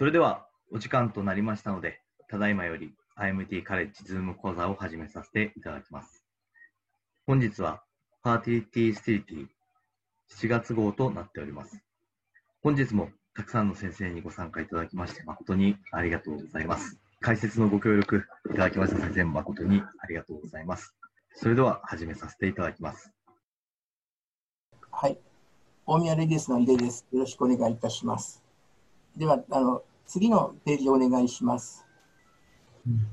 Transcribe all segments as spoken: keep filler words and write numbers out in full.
それではお時間となりましたので、ただいまより アイエムティー カレッジズーム講座を始めさせていただきます。本日はパーティティスティリティしちがつ号となっております。本日もたくさんの先生にご参加いただきまして誠にありがとうございます。解説のご協力いただきました先生も誠にありがとうございます。それでは始めさせていただきます。はい、大宮レディースの井出です。よろしくお願いいたします。ではあの次のページをお願いします。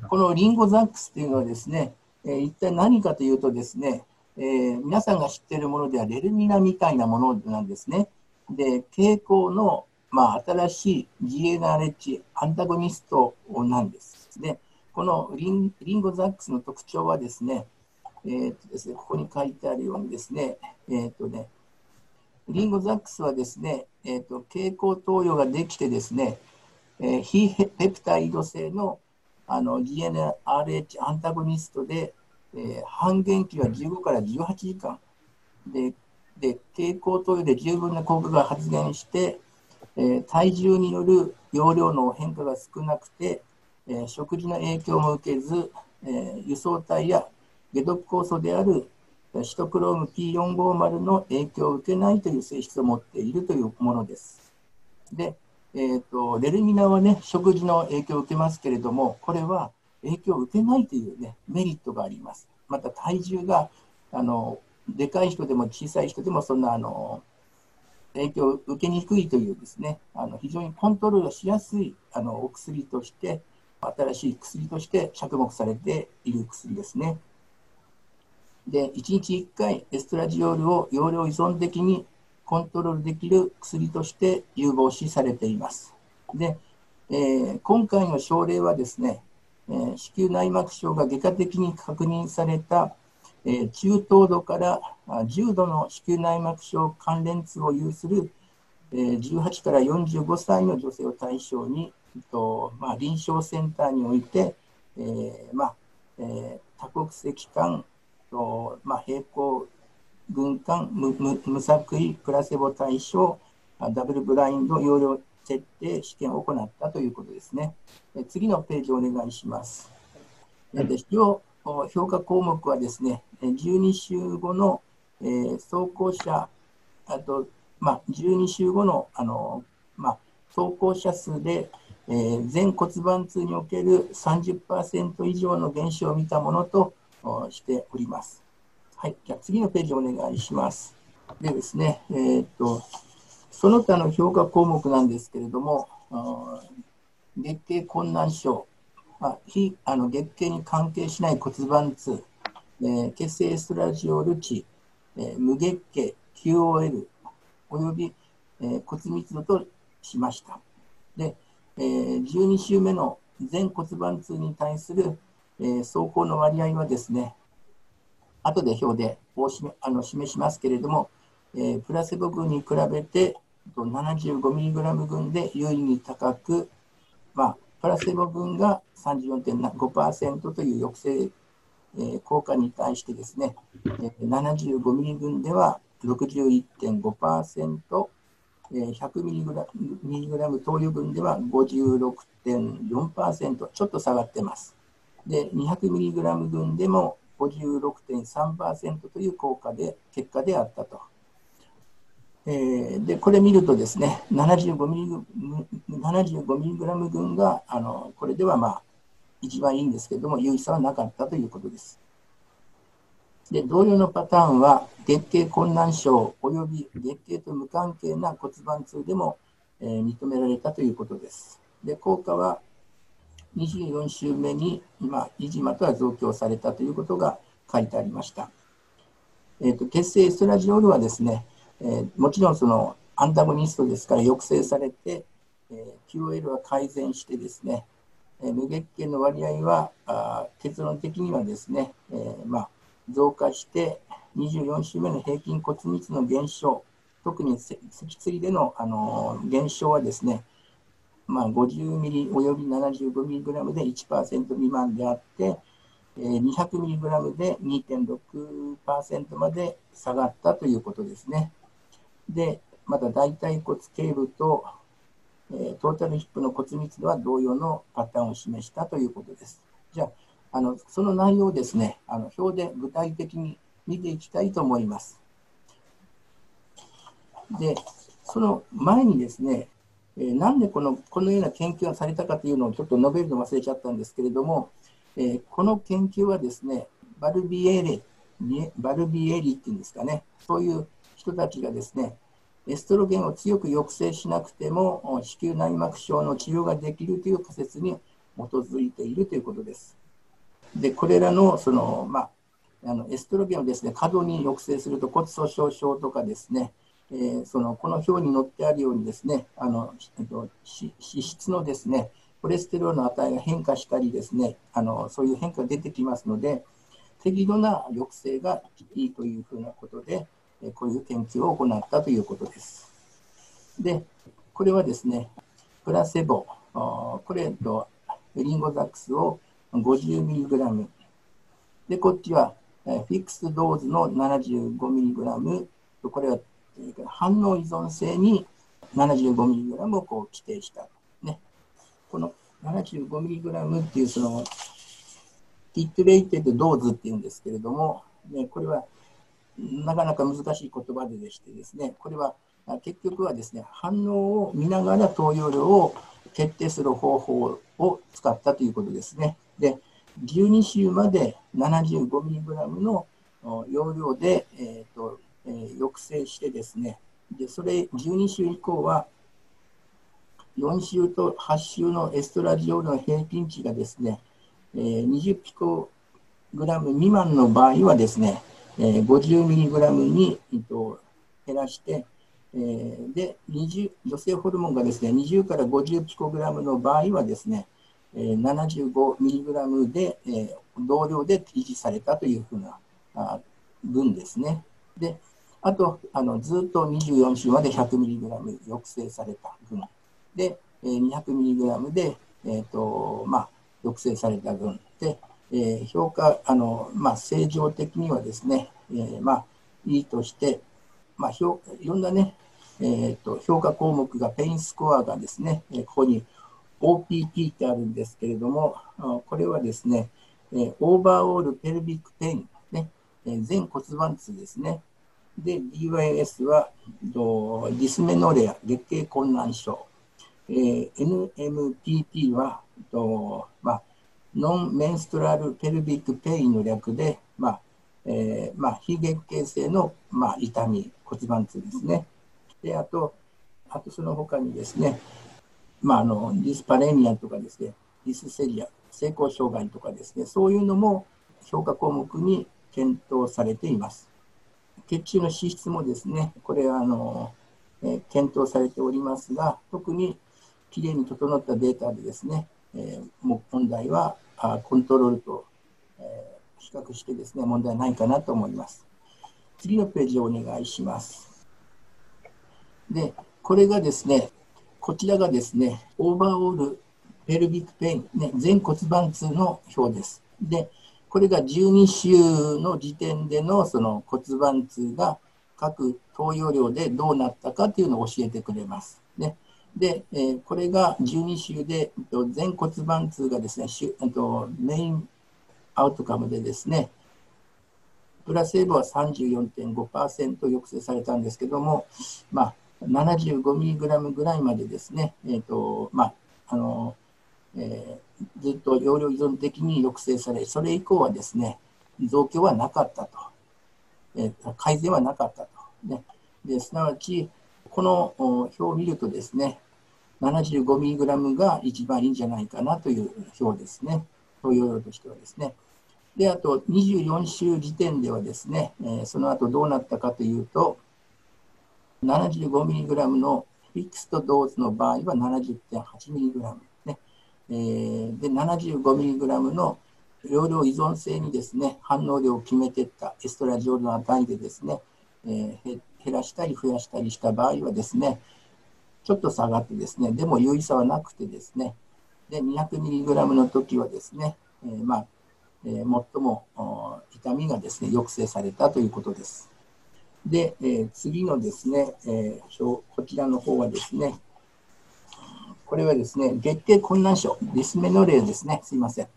このリンゴザックスというのはですね、えー、一体何かというとですね、えー、皆さんが知っているものではレルミナみたいなものなんですね。で、蛍光の、まあ、新しい ジーエヌアールエイチ アンタゴニストなんです。で、このリン、リンゴザックスの特徴はですね、えーとですね、ここに書いてあるようにですね、えーとね、リンゴザックスはですね、えーと、蛍光投与ができてですね、えー、非ペプタイド性のあの ジーエヌアールエイチ アンタゴニストで、えー、半減期はじゅうごからじゅうはちじかんで、で蛍光投与で十分な効果が発現して、えー、体重による容量の変化が少なくて、えー、食事の影響も受けず、えー、輸送体や解毒酵素であるシトクローム ピーよんごーまる の影響を受けないという性質を持っているというものです。でえーと、レルミナはね、食事の影響を受けますけれども、これは影響を受けないという、ね、メリットがあります。また体重があのでかい人でも小さい人でもそんなあの影響を受けにくいというですね、あの非常にコントロールしやすいあのお薬として、新しい薬として着目されている薬ですね。で、いちにちいっかいエストラジオールを容量依存的にコントロールできる薬として有望視されています。で、えー、今回の症例はですね、えー、子宮内膜症が外科的に確認された、えー、中等度から重度の子宮内膜症関連痛を有する、えー、じゅうはちからよんじゅうごさいの女性を対象に、えっとまあ、臨床センターにおいて、えーまあえー、多国籍間、とまあ、並行軍艦 無, 無, 無作為プラセボ対象ダブルブラインド容量設定試験を行ったということですね。え次のページをお願いします。で評価項目はですね、じゅうにしゅうごの、えー、走行者あと、まあ、じゅうにしゅうごの、あのまあ、走行者数で、えー、全骨盤痛における さんじゅっパーセント 以上の減少を見たものとしております。はい、じゃあ次のページお願いします。でですね、えー、っとその他の評価項目なんですけれども、月経困難症、あ非あの月経に関係しない骨盤痛、えー、血清エストラジオール値、えー、無月経 キューオーエル および、えー、骨密度としました。で、えー、じゅうにしゅうめの全骨盤痛に対するえー、走行の割合はですね、後で表でおしめあの示しますけれども、えー、プラセボ群に比べて ななじゅうごミリグラム 群で有意に高く、まあ、プラセボ群が さんじゅうよんてんごパーセント という抑制、えー、効果に対してですね、えー、ななじゅうごミリ群では ろくじゅういってんごパーセント、えー、ひゃくミリグラム 投与群では ごじゅうろくてんよんパーセント、ちょっと下がってます。で にひゃくミリグラム 群でも ごじゅうろくてんさんパーセント という効果で結果であったと、えー、でこれ見るとですね ななじゅうごミリグラム 群があのこれではまあ一番いいんですけれども有意差はなかったということです。で同様のパターンは月経困難症および月経と無関係な骨盤痛でも、えー、認められたということです。で効果はにじゅうよんしゅうめに今維持または増強されたということが書いてありました。えーと、血清エストラジオールはですね、えー、もちろんそのアンタゴニストですから抑制されて、えー、キューオーエル は改善してですね、えー、無月経の割合はあ結論的にはですね、えーまあ、増加してにじゅうよんしゅうめの平均骨密の減少、特に脊椎での、あのー、減少はですね、まあ、ごじゅうミリおよび ななじゅうごミリグラム で いちパーセント 未満であって、にひゃくミリグラム で にてんろくパーセント まで下がったということですね。で、また大腿骨頸部とえー、トータルヒップの骨密度は同様のパターンを示したということです。じゃあ、あのその内容をですね、あの表で具体的に見ていきたいと思います。で、その前にですね、えー、なんでこの、このような研究がされたかというのをちょっと述べるの忘れちゃったんですけれども、えー、この研究はですね、バルビエリ、バルビエリっていうんですかね、そういう人たちがですね、エストロゲンを強く抑制しなくても子宮内膜症の治療ができるという仮説に基づいているということです。で、これらの、その、まあ、あのエストロゲンをですね、過度に抑制すると骨粗しょう症とかですね、えー、そのこの表に載ってあるようにですね、あの脂質のですね、コレステロールの値が変化したりですね、あのそういう変化が出てきますので、適度な抑制がいいというふうなことで、こういう研究を行ったということです。で、これはですね、プラセボ、これとリンゴザックスを ごじゅうミリグラム、で、こっちはフィックスドーズの ななじゅうごミリグラム、これは反応依存性に ななじゅうごミリグラム をこう規定した、ね。この ななじゅうごミリグラム っていうその、ティットレイテッドドーズっていうんですけれども、ね、これはなかなか難しい言葉ででしてですね、これは結局はですね、反応を見ながら投与量を決定する方法を使ったということですね。で、じゅうに週まで ななじゅうごミリグラム の容量で、えーとえー、抑制してですね、でそれじゅうに週以降はよん週とはち週のエストラジオールの平均値がですね、えー、にじゅうピコグラム未満の場合はですね、ごじゅうミリグラム に減らして、でにじゅう女性ホルモンがですね、にじゅうからごじゅうピコグラムの場合はですね、ななじゅうごミリグラム で同量で維持されたというふうな分ですね。で、あとあのずっとにじゅうよん週まで ひゃくミリグラム 抑制された分で、にひゃくミリグラム で、えーとまあ、抑制された分で、えー、評価あの、まあ、正常的にはですね、えーまあ、いいとして、まあ、いろんな、ねえー、と評価項目が、ペインスコアがですね、ここに オーピーピー ってあるんですけれども、これはですね、オーバーオールペルビックペイン、ね、全骨盤痛ですね。で、ディーワイエス はディスメノレア、月経困難症、えー、エヌエムピーピー は、まあノンメンストラルペルビックペインの略で、まあえーまあ、非月経性の、まあ、痛み、骨盤痛ですね。で、あと、あとその他にですね、まあ、あのディスパレニアとかですね、ディスセリア、性交障害とかですね、そういうのも評価項目に検討されています。血中の脂質もですね、これはあの、えー、検討されておりますが、特にきれいに整ったデータでですね、えー、もう問題はコントロールと、えー、比較してですね、問題ないかなと思います。次のページをお願いします。で、これがですね、こちらがですね、オーバーオールペルビックペイン、ね、全骨盤痛の表です。で、これがじゅうに週の時点でのその骨盤痛が各投与量でどうなったかというのを教えてくれます。ね、で、えー、これがじゅうに週で全骨盤痛がですね、メインアウトカムでですね、プラセーボは さんじゅうよんてんごパーセント 抑制されたんですけども、まあ、ななじゅうごミリグラム ぐらいまでですね、えーとまああのえー、ずっと容量依存的に抑制され、それ以降はですね、増強はなかったと、えー、改善はなかったと、ね、ですなわち、この表を見るとですね、ななじゅうごミリグラム が一番いいんじゃないかなという表ですね、投与量としてはですね。で、あとにじゅうよん週時点ではですね、その後どうなったかというと、ななじゅうごミリグラム のフィクストドーズの場合は ななじゅうてんはちミリグラム、ね、で、ななじゅうごミリグラム の容量依存性にですね、反応量を決めていったエストラジオールの値でですね、減らしたり増やしたりした場合はですね、ちょっと下がってですね、でも有意差はなくてですね、で にひゃくミリグラム の時はですね、えーまあえー、最も痛みがですね、抑制されたということです。で、えー、次のですね、えー、こちらの方はですね、これはですね、月経困難症、ディスメノレアですね、すいません。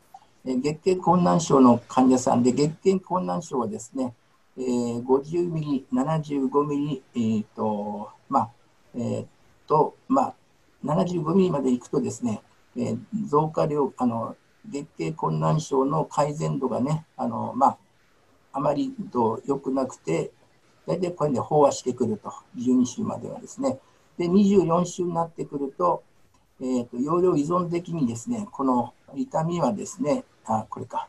月経困難症の患者さんで、月経困難症はですね、えー、ごじゅうミリ、ななじゅうごミリ、えーとまあえーとまあ、ななじゅうごミリまでいくとですね、えー、増加量あの、月経困難症の改善度がね、あのまああまりと良くなくて、大体これで飽和してくると、じゅうにしゅうまではですね。で、にじゅうよんしゅうになってくると、えーと、容量依存的にですね、この痛みはですね、あ、これか、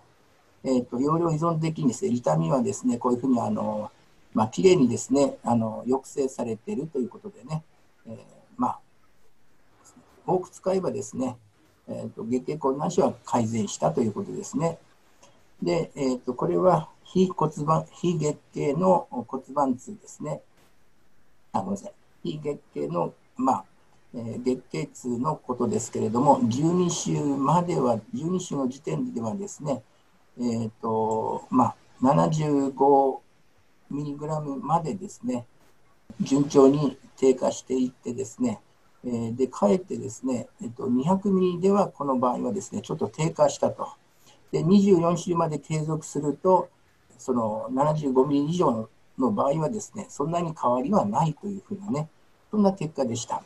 えーと、容量依存的にですね、痛みはですね、こういうふうに、あの、まあ、きれいにですね、あの、抑制されているということでね、えー、まあ、多く使えばですね、えーと、月経困難症は改善したということですね。で、えーと、これは、非骨盤、非月経の骨盤痛ですね。あ、ごめんなさい。非月経の、まあ、えー、月経痛のことですけれども、じゅうにしゅうまでは、じゅうにしゅうの時点ではですね、えっと、まあ、ななじゅうごミリグラム までですね、順調に低下していってですね、えー、で、かえってですね、えーと、にひゃくミリではこの場合はですね、ちょっと低下したと。で、にじゅうよんしゅうまで継続すると、そのななじゅうごミリ以上の場合はですね、そんなに変わりはないというふうなね、そんな結果でした。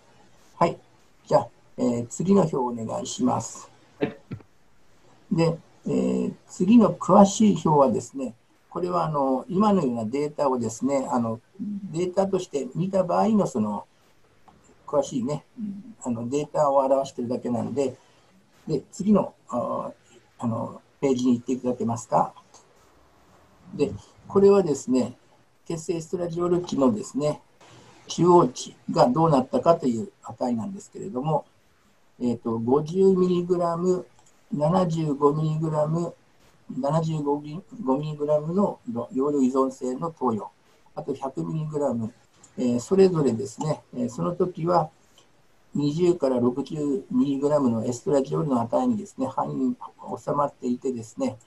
はい。じゃあ、えー、次の表をお願いします。はい、で、えー、次の詳しい表はですね、これはあの今のようなデータをですね、あのデータとして見た場合のその詳しいね、あのデータを表しているだけなので、で、次のああのページに行っていただけますか。で、これはですね、血清ストラジオル値のですね、中央値がどうなったかという値なんですけれども、えーと、ごじゅうミリグラム、ななじゅうごミリグラム、ななじゅうごミリグラム の容量依存性の投与、あと ひゃくミリグラム、えー、それぞれですね、えー、その時はにじゅうからろくじゅうミリグラム のエストラジオルの値にですね、範囲に収まっていてですね、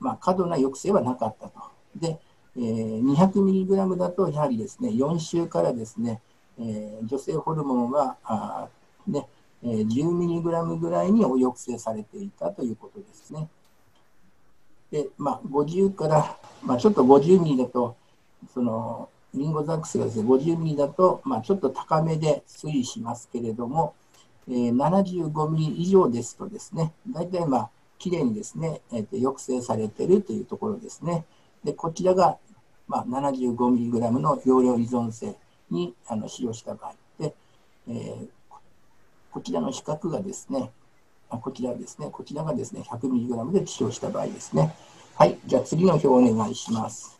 まあ、過度な抑制はなかったと。で、えー、にひゃくミリグラム だと、やはりですね、よんしゅうからですね、えー、女性ホルモンは、あー、ね、えー、じゅうミリグラム ぐらいに抑制されていたということですね。で、まあ、ごじゅうから、まあ、ちょっとごじゅうミリだと、その、リンゴザックスがですね、ごじゅうミリだと、まあ、ちょっと高めで推移しますけれども、えー、ななじゅうごミリ以上ですとですね、大体まあ、きれいにですね、えーと、抑制されているというところですね。で、こちらが、まあ、ななじゅうごミリグラム の容量依存性にあの使用した場合で、えー、こちらの比較がですね、こちらですね、こちらがですね、ひゃくミリグラム で使用した場合ですね。はい、じゃあ次の表をお願いします。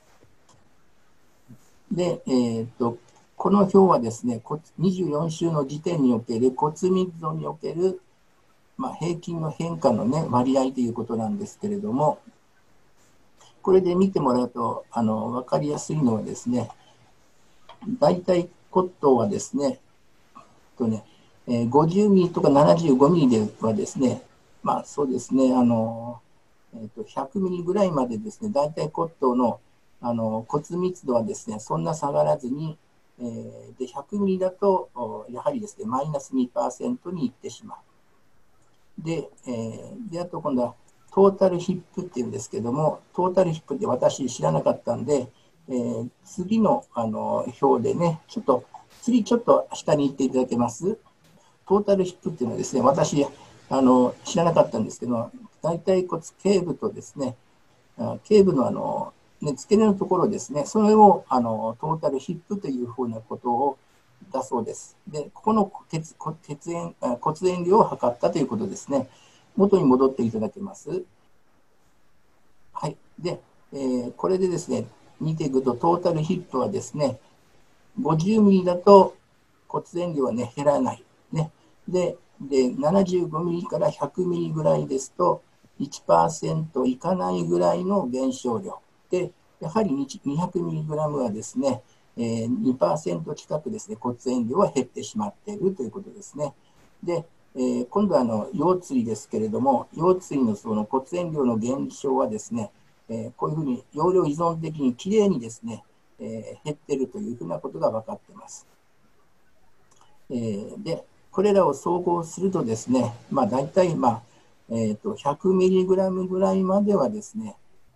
で、えーと、この表はですね、にじゅうよんしゅうの時点における骨密度におけるまあ平均の変化の、ね、割合ということなんですけれども、これで見てもらうとあの分かりやすいのはですね、大体骨頭はですね、とね、ごじゅうミリとかななじゅうごミリではですね、まあそうですね、あのえー、とひゃくミリぐらいまでですね、大体骨頭のあの骨密度はですね、そんな下がらずに、えー、でひゃくミリだとやはりですね、マイナス にパーセント にいってしまう。で、えー、で、あと今度はトータルヒップっていうんですけども、トータルヒップって私知らなかったんで、えー、次の、あの表でね、ちょっと、次ちょっと下に行っていただけます。トータルヒップっていうのはですね、私、あの知らなかったんですけど、大腿骨頸部とですね、頸部のあの、ね、付け根のところですね、それをあのトータルヒップというふうなことをだそうです。で、ここの血、血縁、骨縁量を測ったということですね。元に戻っていただけます。はい。で、えー、これでですね、見ていくと、トータルヒップはですね、ごじゅうミリだと骨縁量はね、減らない。ね。で、で、ななじゅうごミリからひゃくミリぐらいですと、いちパーセント いかないぐらいの減少量。で、やはりにひゃくミリグラムはですね、にパーセント 近くですね、骨縁量は減ってしまっているということですね。で、えー、今度はあの腰椎ですけれども、腰椎のその骨縁量の減少はですね、えー、こういうふうに容量依存的にきれいにですね、えー、減っているというふうなことが分かっています。えー、で、これらを総合するとですね、まあ、大体、まあえー、とひゃくミリグラムぐらいまではですね、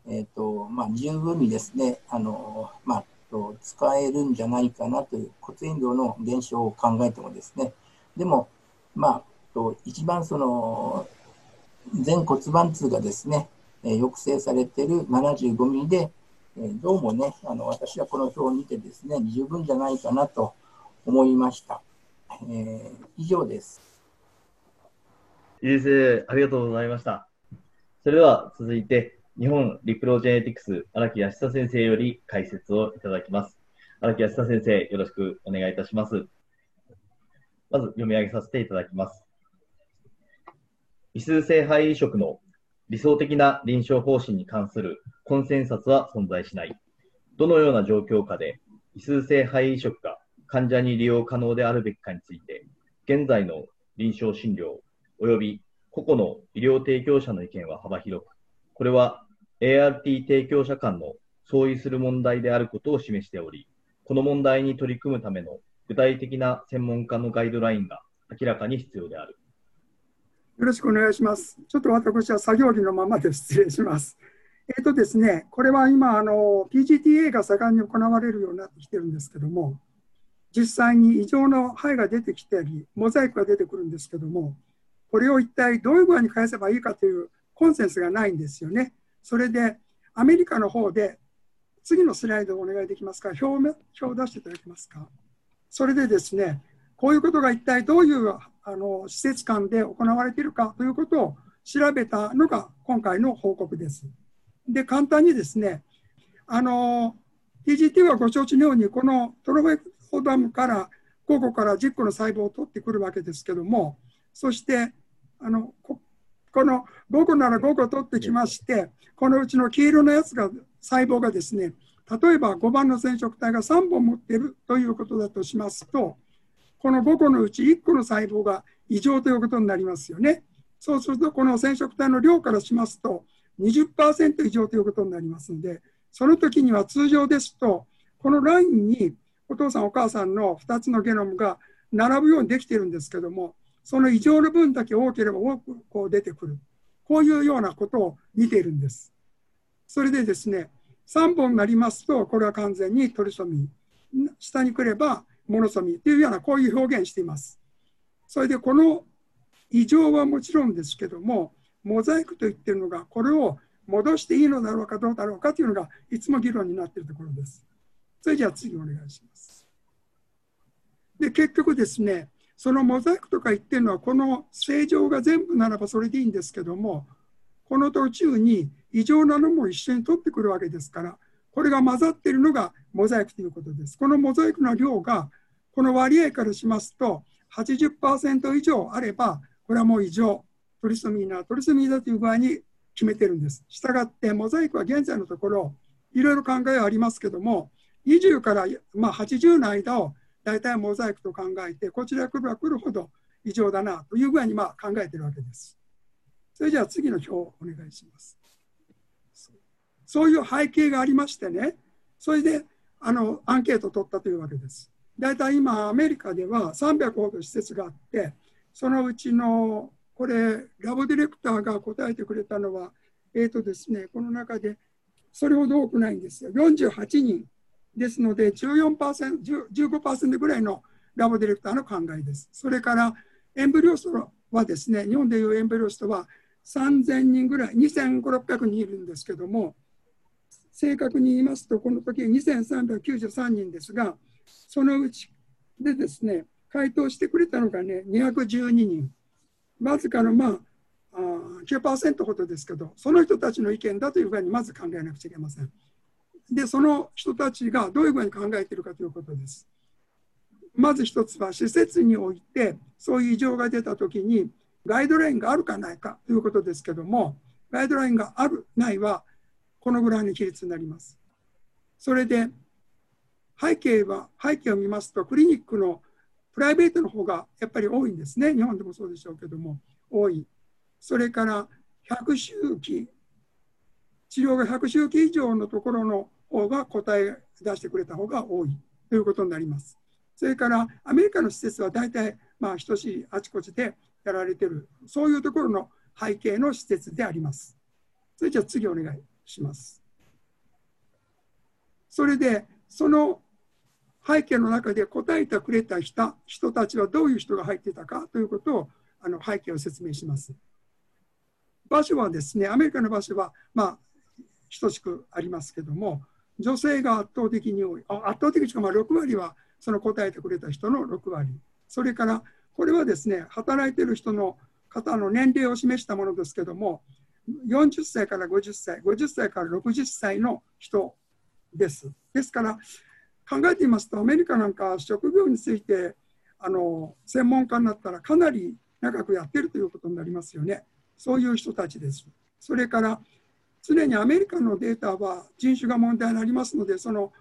えーとまあ、十分にですねあの、まあ、と使えるんじゃないかなという骨伝導の減少を考えてもですね、でも、まあ、と一番その全骨盤痛がですね、えー、抑制されているななじゅうごミリで、えー、どうもねあの私はこの表を見てですね十分じゃないかなと思いました。えー、以上です。入江先生、ありがとうございました。それでは続いて、日本リプロジェネティクス荒木泰久先生より解説をいただきます。荒木泰久先生、よろしくお願いいたします。まず読み上げさせていただきます。異数性肺移植の理想的な臨床方針に関するコンセンサスは存在しない。どのような状況下で異数性肺移植が患者に利用可能であるべきかについて、現在の臨床診療及び個々の医療提供者の意見は幅広く、これは エーアールティー 提供者間の相違する問題であることを示しており、この問題に取り組むための具体的な専門家のガイドラインが明らかに必要である。よろしくお願いします。ちょっと私は作業着のままで失礼します。えーとですね、これは今あの、ピージーティーエー が盛んに行われるようになってきてるんですけども、実際に異常の肺が出てきたり、モザイクが出てくるんですけども、これを一体どういう具合に返せばいいかというコンセンスがないんですよね。それで、アメリカの方で、次のスライドをお願いできますか、表を出していただけますか。それでですね、こういうことが一体どういうあの施設間で行われているかということを調べたのが今回の報告です。で、簡単にですね、あの、ピージーティー はご承知のように、このトロフェオダムからごこからじゅっこの細胞を取ってくるわけですけども、そしてあの こ, このごこならごこ取ってきまして、このうちの黄色のやつが細胞がですね、例えばごばんの染色体がさんぼん持っているということだとしますと、このごこのうちいっこの細胞が異常ということになりますよね。そうするとこの染色体の量からしますと にじゅっパーセント 以上ということになりますので、その時には通常ですとこのラインにお父さんお母さんのふたつのゲノムが並ぶようにできているんですけども、その異常の分だけ多ければ多くこう出てくる、こういうようなことを見ているんです。それでですね、さんぼんになりますとこれは完全にトリソミー、下に来ればモノソミーというような、こういう表現しています。それでこの異常はもちろんですけども、モザイクといっているのがこれを戻していいのだろうかどうだろうかというのがいつも議論になっているところです。それじゃあ次お願いします。で、結局ですね、そのモザイクとか言ってるのは、この正常が全部ならばそれでいいんですけども、この途中に異常なのも一緒に取ってくるわけですから、これが混ざっているのがモザイクということです。このモザイクの量が、この割合からしますと、はちじゅっパーセント 以上あれば、これはもう異常、トリソミーな、トリソミーだという具合に決めてるんです。したがって、モザイクは現在のところ、いろいろ考えはありますけども、にじゅうから、まあ、はちじゅうの間を大体モザイクと考えて、こちらへ来れば来るほど異常だなという具合にまあ考えているわけです。それじゃあ次の表をお願いします。そういう背景がありましてね、それであのアンケートを取ったというわけです。大体今アメリカではさんびゃくほど施設があって、そのうちのこれラボディレクターが答えてくれたのは、えーとですね、この中でそれほど多くないんですよ。よんじゅうはちにん。ですので じゅうよんパーセント、じゅうごパーセント ぐらいのラボディレクターの考えです。それからエンブリオストはですね、日本でいうエンブリオストはさんぜんにんぐらい、にせんごひゃく、ろっぴゃくにんいるんですけども、正確に言いますと、この時にせんさんびゃくきゅうじゅうさんにんですが、そのうちでですね、回答してくれたのがね、にひゃくじゅうににん、わずかのまあ、あー きゅうパーセント ほどですけど、その人たちの意見だというふうにまず考えなくちゃいけません。で、その人たちがどういうふうに考えているかということです。まず一つは、施設においてそういう異常が出たときにガイドラインがあるかないかということですけども、ガイドラインがあるないはこのぐらいの比率になります。それで背景は、背景を見ますとクリニックのプライベートの方がやっぱり多いんですね。日本でもそうでしょうけども多い。それからひゃく周期、治療がひゃく周期以上のところの方が答え出してくれた方が多いということになります。それからアメリカの施設は大体まあ、等しいあちこちでやられている、そういうところの背景の施設であります。それじゃあ次お願いします。それでその背景の中で答えてくれた人たちはどういう人が入っていたかということをあの背景を説明します。場所はですね、アメリカの場所は、まあ、等しくありますけども、女性が圧倒的に多い、あ圧倒的にまあろく割はその答えてくれた人のろく割、それからこれはですね、働いている人の方の年齢を示したものですけども、よんじゅっさいからごじゅっさい、ごじゅっさいからろくじゅっさいの人です。ですから考えてみますと、アメリカなんか職業についてあの専門家になったらかなり長くやっているということになりますよね。そういう人たちです。それから常にアメリカのデータは人種が問題になりますので、その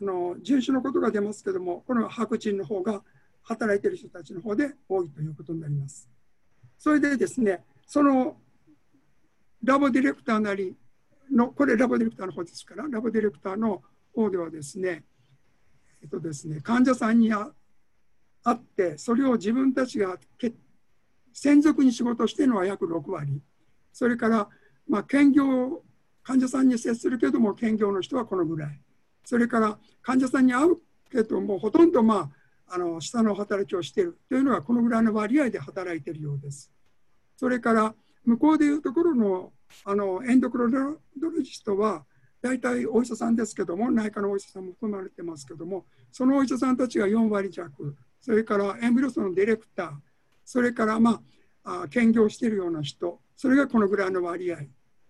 あの人種のことが出ますけども、この白人の方が働いている人たちの方で多いということになります。それでですね、そのラボディレクターなりの、これラボディレクターの方ですから、ラボディレクターの方ではですね、えっとですね、患者さんにあ会って、それを自分たちが専属に仕事しているのは約ろく割、それから、まあ、兼業、患者さんに接するけども兼業の人はこのぐらい、それから患者さんに会うけどもほとんど、まあ、あの下の働きをしているというのはこのぐらいの割合で働いているようです。それから向こうでいうところの、あのエンドクロドロジストは大体お医者さんですけども、内科のお医者さんも含まれてますけども、そのお医者さんたちがよん割弱、それからエンブリオスのディレクター、それから、まあ、あ兼業しているような人、それがこのぐらいの割合、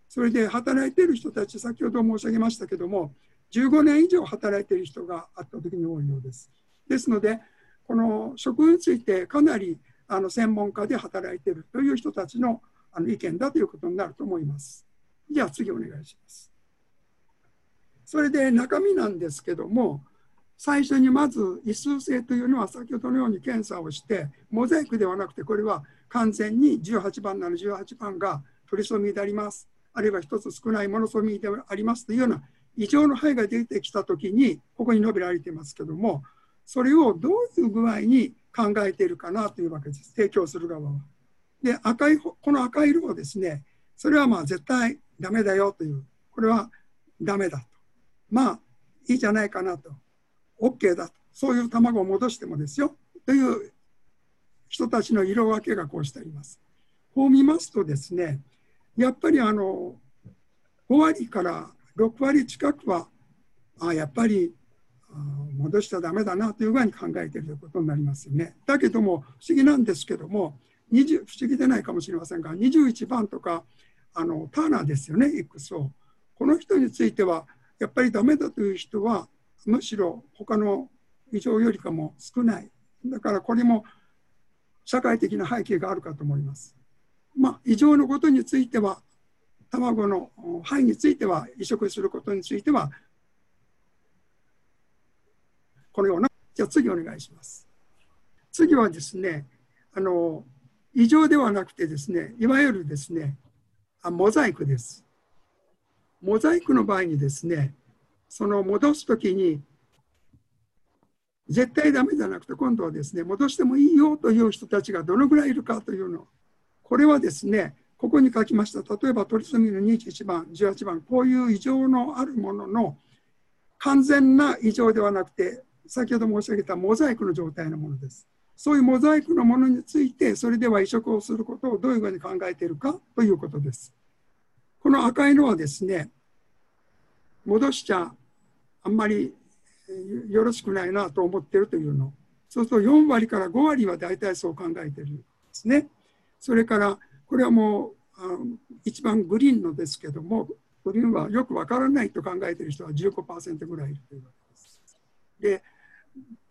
それで働いている人たち、先ほど申し上げましたけども、じゅうごねん以上働いている人が圧倒的に多いようです。ですので、この職についてかなりあの専門家で働いているという人たちのあの意見だということになると思います。じゃあ次お願いします。それで中身なんですけども、最初にまず異数性というのは先ほどのように検査をして、モザイクではなくて、これは完全にじゅうはちばんならじゅうはちばんがトリソミーであります、あるいはひとつ少ないモノソミーでありますというような異常の範囲が出てきたときに、ここに述べられていますけども、それをどういう具合に考えているかなというわけです、提供する側は。で、赤い、この赤い色をですね、それはまあ絶対ダメだよという、これはダメだと。まあいいじゃないかなと。OK だと、そういう卵を戻してもですよという人たちの色分けがこうしてあります。こう見ますとですね、やっぱりあのご割からろく割近くは、あやっぱりあ戻しちゃだめだなという具合に考えているということになりますよね。だけども不思議なんですけども、にじゅう不思議でないかもしれませんが、にじゅういちばんとかあのターナーですよね、X を。この人については、やっぱりダメだという人は、むしろ他の異常よりかも少ない。だからこれも社会的な背景があるかと思います。まあ、異常のことについては、卵の肺については、移植することについては、このような。じゃあ次お願いします。次はですね、あの異常ではなくてですね、いわゆるですね、あモザイクです。モザイクの場合にですね、その戻すときに絶対ダメじゃなくて、今度はですね、戻してもいいよという人たちがどのぐらいいるかというの、これはですね、ここに書きました。例えばトリソミーのにじゅういちばん、じゅうはちばん、こういう異常のあるものの完全な異常ではなくて、先ほど申し上げたモザイクの状態のものです。そういうモザイクのものについて、それでは移植をすることをどういうふうに考えているかということです。この赤いのはですね、戻しちゃあんまりよろしくないなと思っているというの、そうするとよん割からご割は大体そう考えているんですね。それからこれはもうあの一番グリーンのですけども、グリーンはよくわからないと考えている人は じゅうごパーセント ぐらいいるというわけです。で、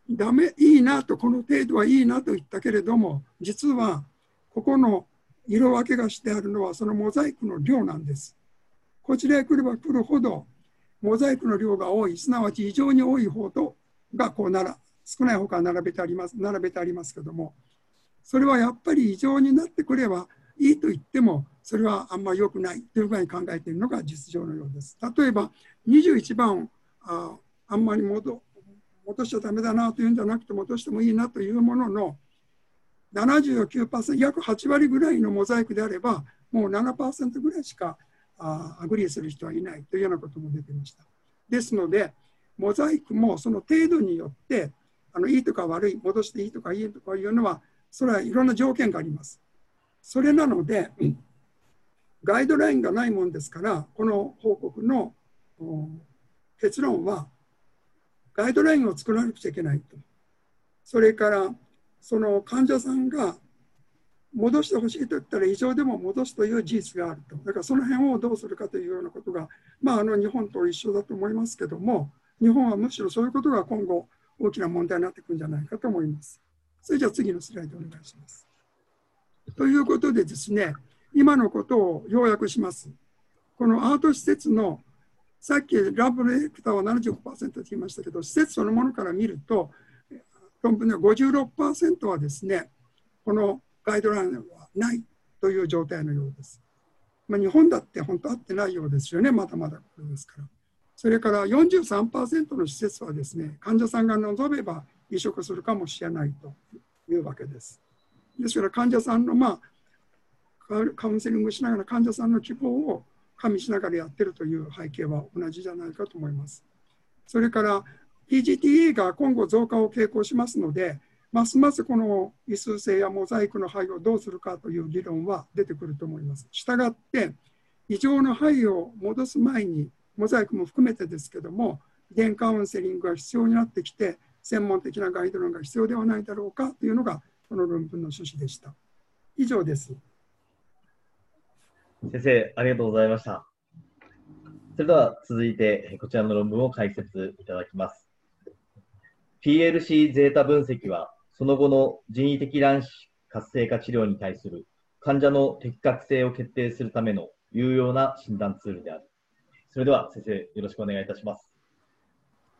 ダメいいなと、この程度はいいなと言ったけれども、実はここの色分けがしてあるのはそのモザイクの量なんです。こちらへ来れば来るほどモザイクの量が多い、すなわち異常に多い方とがこうなら少ない方から並べてあります並べてありますけども、それはやっぱり異常になってくればいいと言っても、それはあんまり良くないというふうに考えているのが実情のようです。例えばにじゅういちばんを あ, あんまり 戻, 戻しちゃダメだなというんじゃなくて、戻してもいいなというものの、ななじゅうきゅうパーセント、約はちわりぐらいのモザイクであれば、もう ななパーセント ぐらいしかあアグリーする人はいないというようなことも出てました。ですので、モザイクもその程度によって、あのいいとか悪い、戻していいとかいいとかいうのは、それはいろんな条件があります。それなので、ガイドラインがないもんですから、この報告の結論は、ガイドラインを作らなくちゃいけないと。それから、その患者さんが戻してほしいと言ったら異常でも戻すという事実があると。だからその辺をどうするかというようなことが、まあ、あの日本と一緒だと思いますけども、日本はむしろそういうことが今後大きな問題になってくるんじゃないかと思います。それじゃあ次のスライドお願いします。ということでですね、今のことを要約します。このアート施設の、さっきラブレクターは ななじゅうごパーセント と言いましたけど、施設そのものから見ると、論文で ごじゅうろくパーセント はですね、このガイドラインはないという状態のようです。まあ、日本だって本当合ってないようですよね、まだまだこれですから。それから よんじゅうさんパーセント の施設はですね、患者さんが望めば移植するかもしれないというわけです。ですから患者さんの、まあ、カウンセリングしながら患者さんの希望を加味しながらやってるという背景は同じじゃないかと思います。それからピージーティーエー が今後増加を傾向しますので、ますますこの異数性やモザイクの配をどうするかという議論は出てくると思います。したがって、異常の配を戻す前に、モザイクも含めてですけども、遺伝カウンセリングが必要になってきて、専門的なガイドラインが必要ではないだろうかというのが、この論文の趣旨でした。以上です。先生、ありがとうございました。それでは続いて、こちらの論文を解説いただきます。ピーエルシー ゼータ分析は、その後の人為的卵子活性化治療に対する患者の適格性を決定するための有用な診断ツールである。それでは先生、よろしくお願いいたします。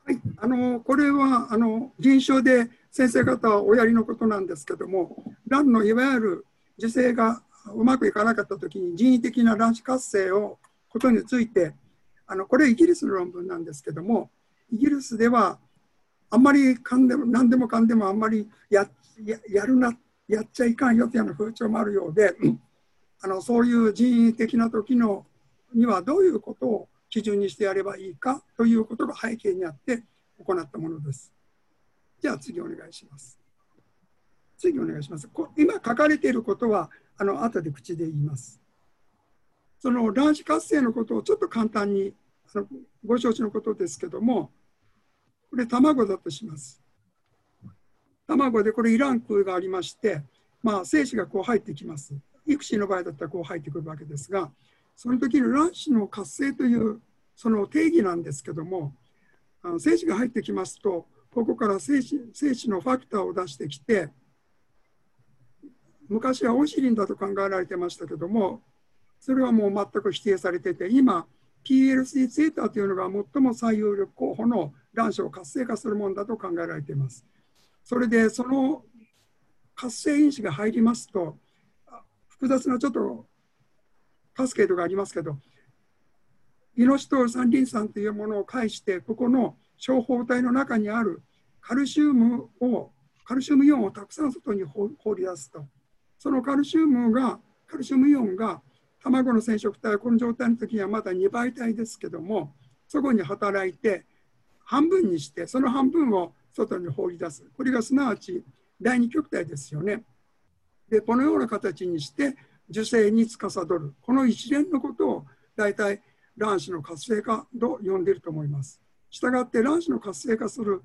はい、あのこれはあの臨床で先生方はおやりのことなんですけども、卵のいわゆる受精がうまくいかなかったときに人為的な卵子活性をことについて、あのこれはイギリスの論文なんですけども、イギリスでは、あんまりかんでも何でもかんでもあんまり や, や, やるなやっちゃいかんよというような風潮もあるようで、あのそういう人為的な時のにはどういうことを基準にしてやればいいかということが背景にあって行ったものです。じゃあ次お願いします。次お願いします。こ今書かれていることはあの後で口で言います。その卵子活性のことをちょっと簡単にあのご承知のことですけども、これ卵だとします。卵でこれイ卵腔がありまして、まあ、精子がこう入ってきます。育児の場合だったらこう入ってくるわけですが、その時の卵子の活性というその定義なんですけども、あの精子が入ってきますと、ここから精子、精子のファクターを出してきて、昔はオシリンだと考えられてましたけども、それはもう全く否定されてて、今、ピーエルシー ゼータというのが最も最有力候補の卵子を活性化するものだと考えられています。それでその活性因子が入りますと、複雑なちょっとカスケードがありますけど、イノシトール酸リン酸というものを介して、ここの小胞体の中にあるカルシウムを、カルシウムイオンをたくさん外に放り出すと、そのカルシウムが、カルシウムイオンが卵の染色体はこの状態の時にはまだにばい体ですけども、そこに働いて、半分にして、その半分を外に放り出す。これがすなわち第二極体ですよね。で、このような形にして受精に司る。この一連のことを大体卵子の活性化と呼んでいると思います。したがって卵子の活性化する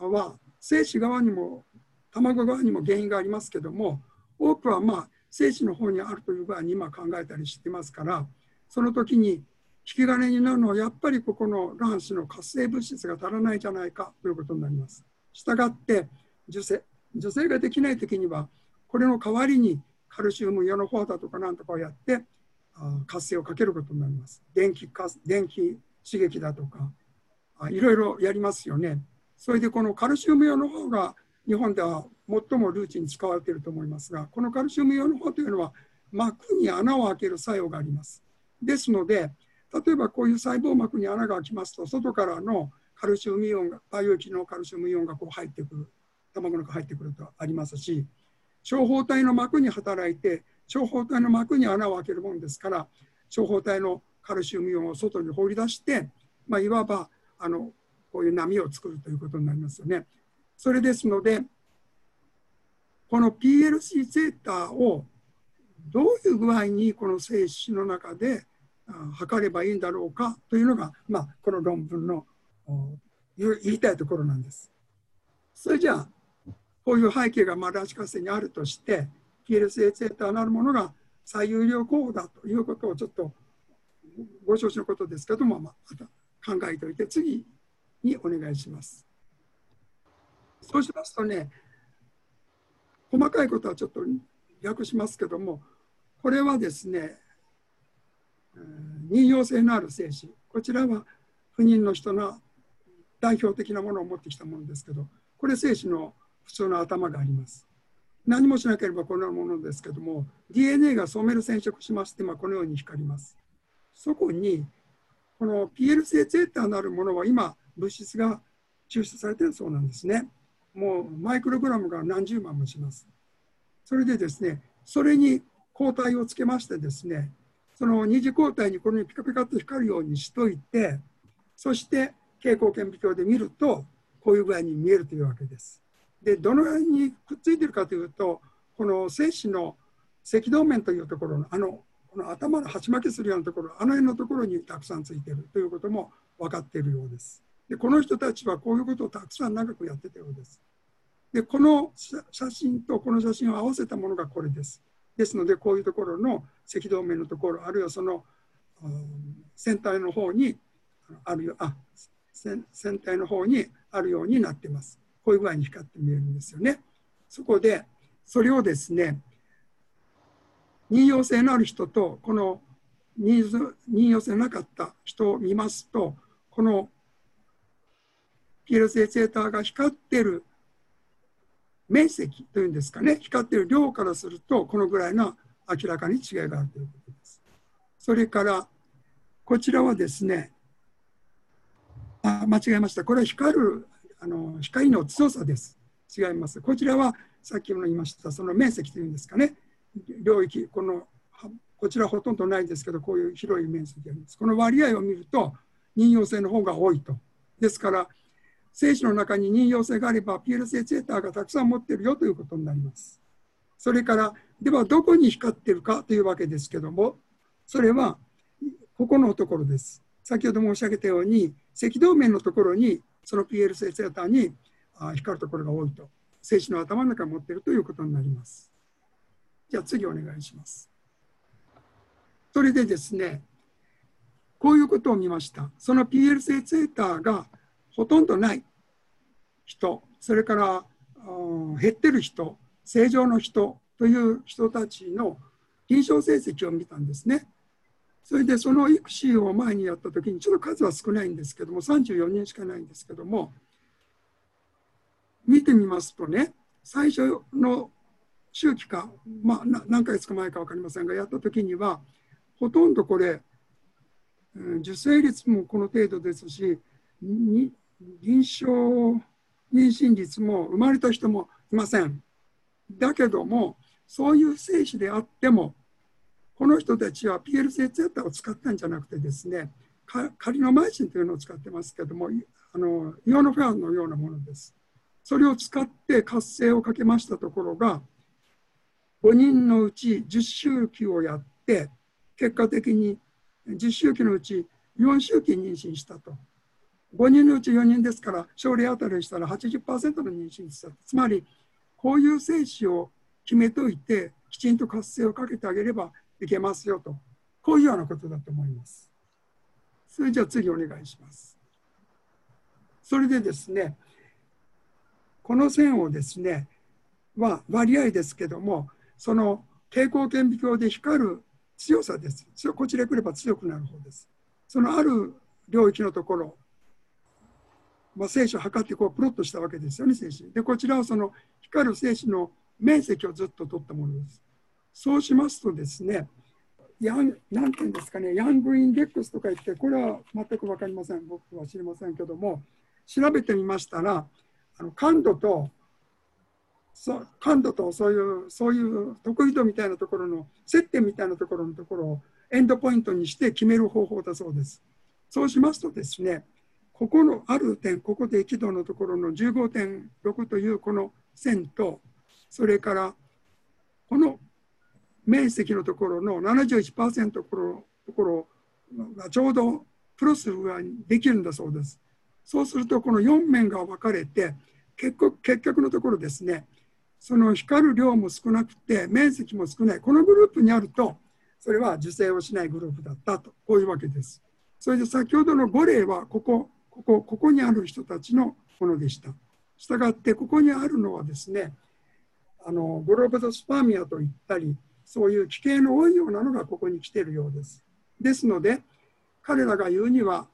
は、精子側にも卵側にも原因がありますけども、多くはまあ精子の方にあるという場合に今考えたりしてますから、その時に引き金になるのはやっぱりここの卵子の活性物質が足らないじゃないかということになります。したがって受精、受精ができないときには、これの代わりにカルシウムイオノフォータとかなんとかをやって活性をかけることになります。電気、電気刺激だとか、いろいろやりますよね。それでこのカルシウムイオノフォーが日本では最もルーチに使われていると思いますが、このカルシウムイオノフォーというのは膜に穴を開ける作用があります。ですので、例えばこういう細胞膜に穴が開きますと、外からのカルシウムイオンが、培養液のカルシウムイオンがこう入ってくる、卵の中に入ってくるとありますし、小胞体の膜に働いて、小胞体の膜に穴を開けるものですから、小胞体のカルシウムイオンを外に放り出して、まあ、いわばあのこういう波を作るということになりますよね。それですので、この ピーエルシー ゼータをどういう具合にこの精子の中で測ればいいんだろうかというのが、まあ、この論文の言いたいところなんです。それじゃあ、こういう背景がまあ卵子活性にあるとして、ピーエルシー ゼータなるものが最有力候補だということをちょっとご承知のことですけども、また考えておいて、次にお願いします。そうしますとね、細かいことはちょっと略しますけども、これはですね、妊用性のある精子、こちらは不妊の人の代表的なものを持ってきたものですけど、これ精子の普通の頭があります。何もしなければこんなものですけども、 ディーエヌエー が染める染色しまして、まあ、このように光ります。そこにこの ピーエルシーゼータ なるものは今物質が抽出されているそうなんですね。もうマイクログラムが何十万もします。それでですね、それに抗体をつけましてですね、その二次抗体にこれにピカピカと光るようにしといて、そして蛍光顕微鏡で見るとこういう具合に見えるというわけです。で、どの辺にくっついているかというと、この精子の赤道面というところの、あのこの頭の鉢巻きするようなところ、あの辺のところにたくさんついているということも分かっているようです。で、この人たちはこういうことをたくさん長くやっていたようです。で、この写真とこの写真を合わせたものがこれです。ですので、こういうところの赤道面のところ、あるいはその、うん、船体の方にあるよ、あ、船体の方にあるようになっています。こういう具合に光って見えるんですよね。そこでそれをですね、妊用性のある人とこの妊用性のなかった人を見ますと、この ピーエルシーゼータ が光っている面積というんですかね、光っている量からするとこのぐらいの明らかに違いがあるということです。それからこちらはですね、あ、間違えました。これは光るあの光の強さです。違います。こちらはさっきも言いました、その面積というんですかね、領域、このこちらほとんどないですけど、こういう広い面積があります。この割合を見ると、妊用性の方が多いと。ですから、精子の中に妊用性があれば、ピーエルシーゼータ がたくさん持っているよということになります。それから、ではどこに光っているかというわけですけども、それはここのところです。先ほど申し上げたように、赤道面のところに、その ピーエルシーゼータ に光るところが多いと、精子の頭の中に持っているということになります。じゃあ次お願いします。それでですね、こういうことを見ました。その ピーエルシーゼータ がほとんどない人、それから減ってる人、正常の人という人たちの臨床成績を見たんですね。それでその育児を前にやったときに、ちょっと数は少ないんですけども、さんじゅうよにんしかないんですけども、見てみますとね、最初の周期か、まあ、何ヶ月か前か分かりませんが、やったときには、ほとんどこれ、受精率もこの程度ですし、に臨床妊娠率も生まれた人もいません。だけども、そういう精子であっても、この人たちは ピーエルシーゼータ を使ったんじゃなくてですね、カリノマイシンというのを使ってますけども、あのイオノフェアンのようなものです。それを使って活性をかけましたところが、ごにんのうちじゅっ周期をやって、結果的にじゅっ周期のうちよん周期妊娠したと。ごにんのうちよにんですから、症例当たりしたら はちじゅっパーセント の妊娠率だ。つまり、こういう精子を決めといて、きちんと活性をかけてあげれば、いけますよと、こういうようなことだと思います。それじゃあ次お願いします。それでですね、この線をですね、は割合ですけども、その蛍光顕微鏡で光る強さです。こちらへ来れば強くなる方です。そのある領域のところ、まあ、精子を測ってこうプロットしたわけですよね、精子。で、こちらはその光る精子の面積をずっと取ったものです。そうしますとですね、ヤンなんていうんですかね、ヤングインデックスとか言って、これは全く分かりません、僕は知りませんけども、調べてみましたら、あの感度と感度とそういう、そういう得意度みたいなところの接点みたいなところのところをエンドポイントにして決める方法だそうです。そうしますとですね、ここのある点、ここで適度のところの じゅうごてんろく というこの線と、それからこの面積のところの ななじゅういちパーセント のところがちょうどクロスができるんだそうです。そうするとこのよん面が分かれて、結局、結局のところですね、その光る量も少なくて面積も少ないこのグループにあると、それは受精をしないグループだったと、こういうわけです。それで先ほどのご例はここ、ここ、ここにある人たちのものでした。したがってここにあるのはですね、あのグローブドスパーミアといったり、そういう奇形の多いようなのがここに来ているようです。ですので、彼らが言うには、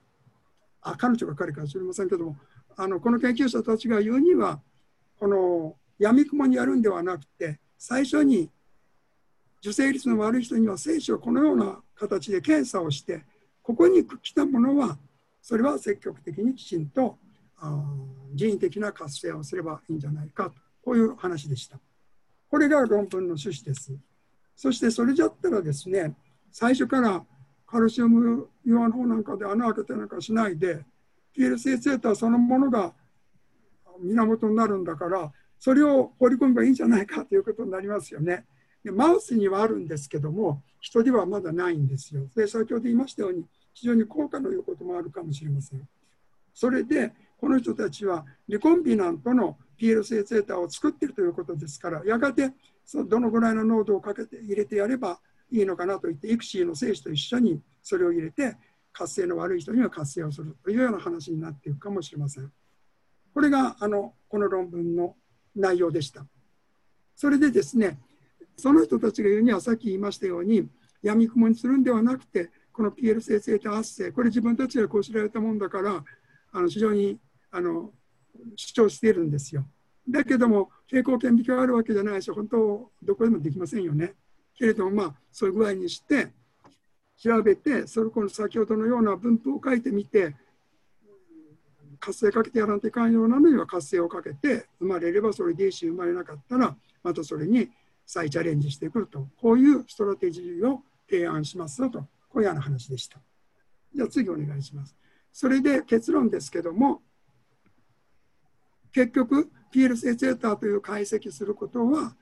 あ、彼女が彼か知りませんけども、あのこの研究者たちが言うには、この闇雲にやるんではなくて、最初に受精率の悪い人には精子をこのような形で検査をして、ここに来たものは、それは積極的にきちんと人為的な活性をすればいいんじゃないかと、こういう話でした。これが論文の趣旨です。そしてそれじゃったらですね、最初からカルシウムイオン法なんかで穴を開けてなんかしないで、ピーエルシー セーターそのものが源になるんだから、それを放り込めばいいんじゃないかということになりますよね。でマウスにはあるんですけども、人ではまだないんですよ。で、先ほど言いましたように、非常に効果の良いこともあるかもしれません。それで、この人たちはリコンビナントの ピーエルシー セーターを作っているということですから、やがてどのぐらいの濃度をかけて入れてやればいいのかなといって、イクシーの精子と一緒にそれを入れて、活性の悪い人には活性をするというような話になっていくかもしれません。これがあのこの論文の内容でした。それでですね、その人たちが言うにはさっき言いましたように、闇雲にするんではなくて、この ピーエルシー セーター発生、これ自分たちがこう知られたもんだから、あの非常にあの主張しているんですよ。だけども、平行顕微鏡があるわけじゃないし、本当、どこでもできませんよね。けれども、まあ、そういう具合にして、調べて、それこの先ほどのような分布を書いてみて、活性かけてやらんといかんようなのには活性をかけて、生まれればそれでいいし、生まれなかったら、またそれに再チャレンジしてくると、こういうストラテジーを提案しますと、こういうような話でした。じゃあ次お願いします。それで結論ですけども、結局、ピーエルシー セーターという解析することは、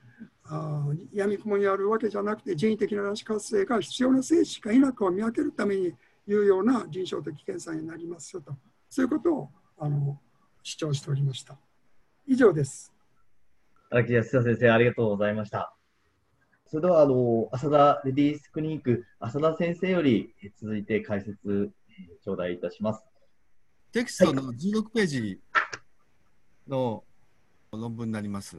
あ闇雲にあるわけじゃなくて人為的な卵子活性が必要な精子か否かを見分けるために有用な臨床的検査になりますよと、そういうことをあの主張しておりました。以上です。荒木泰久先生、ありがとうございました。それではあの浅田レディースクリニック浅田先生より続いて解説頂戴いたします。テキストのじゅうろくページの論文になります。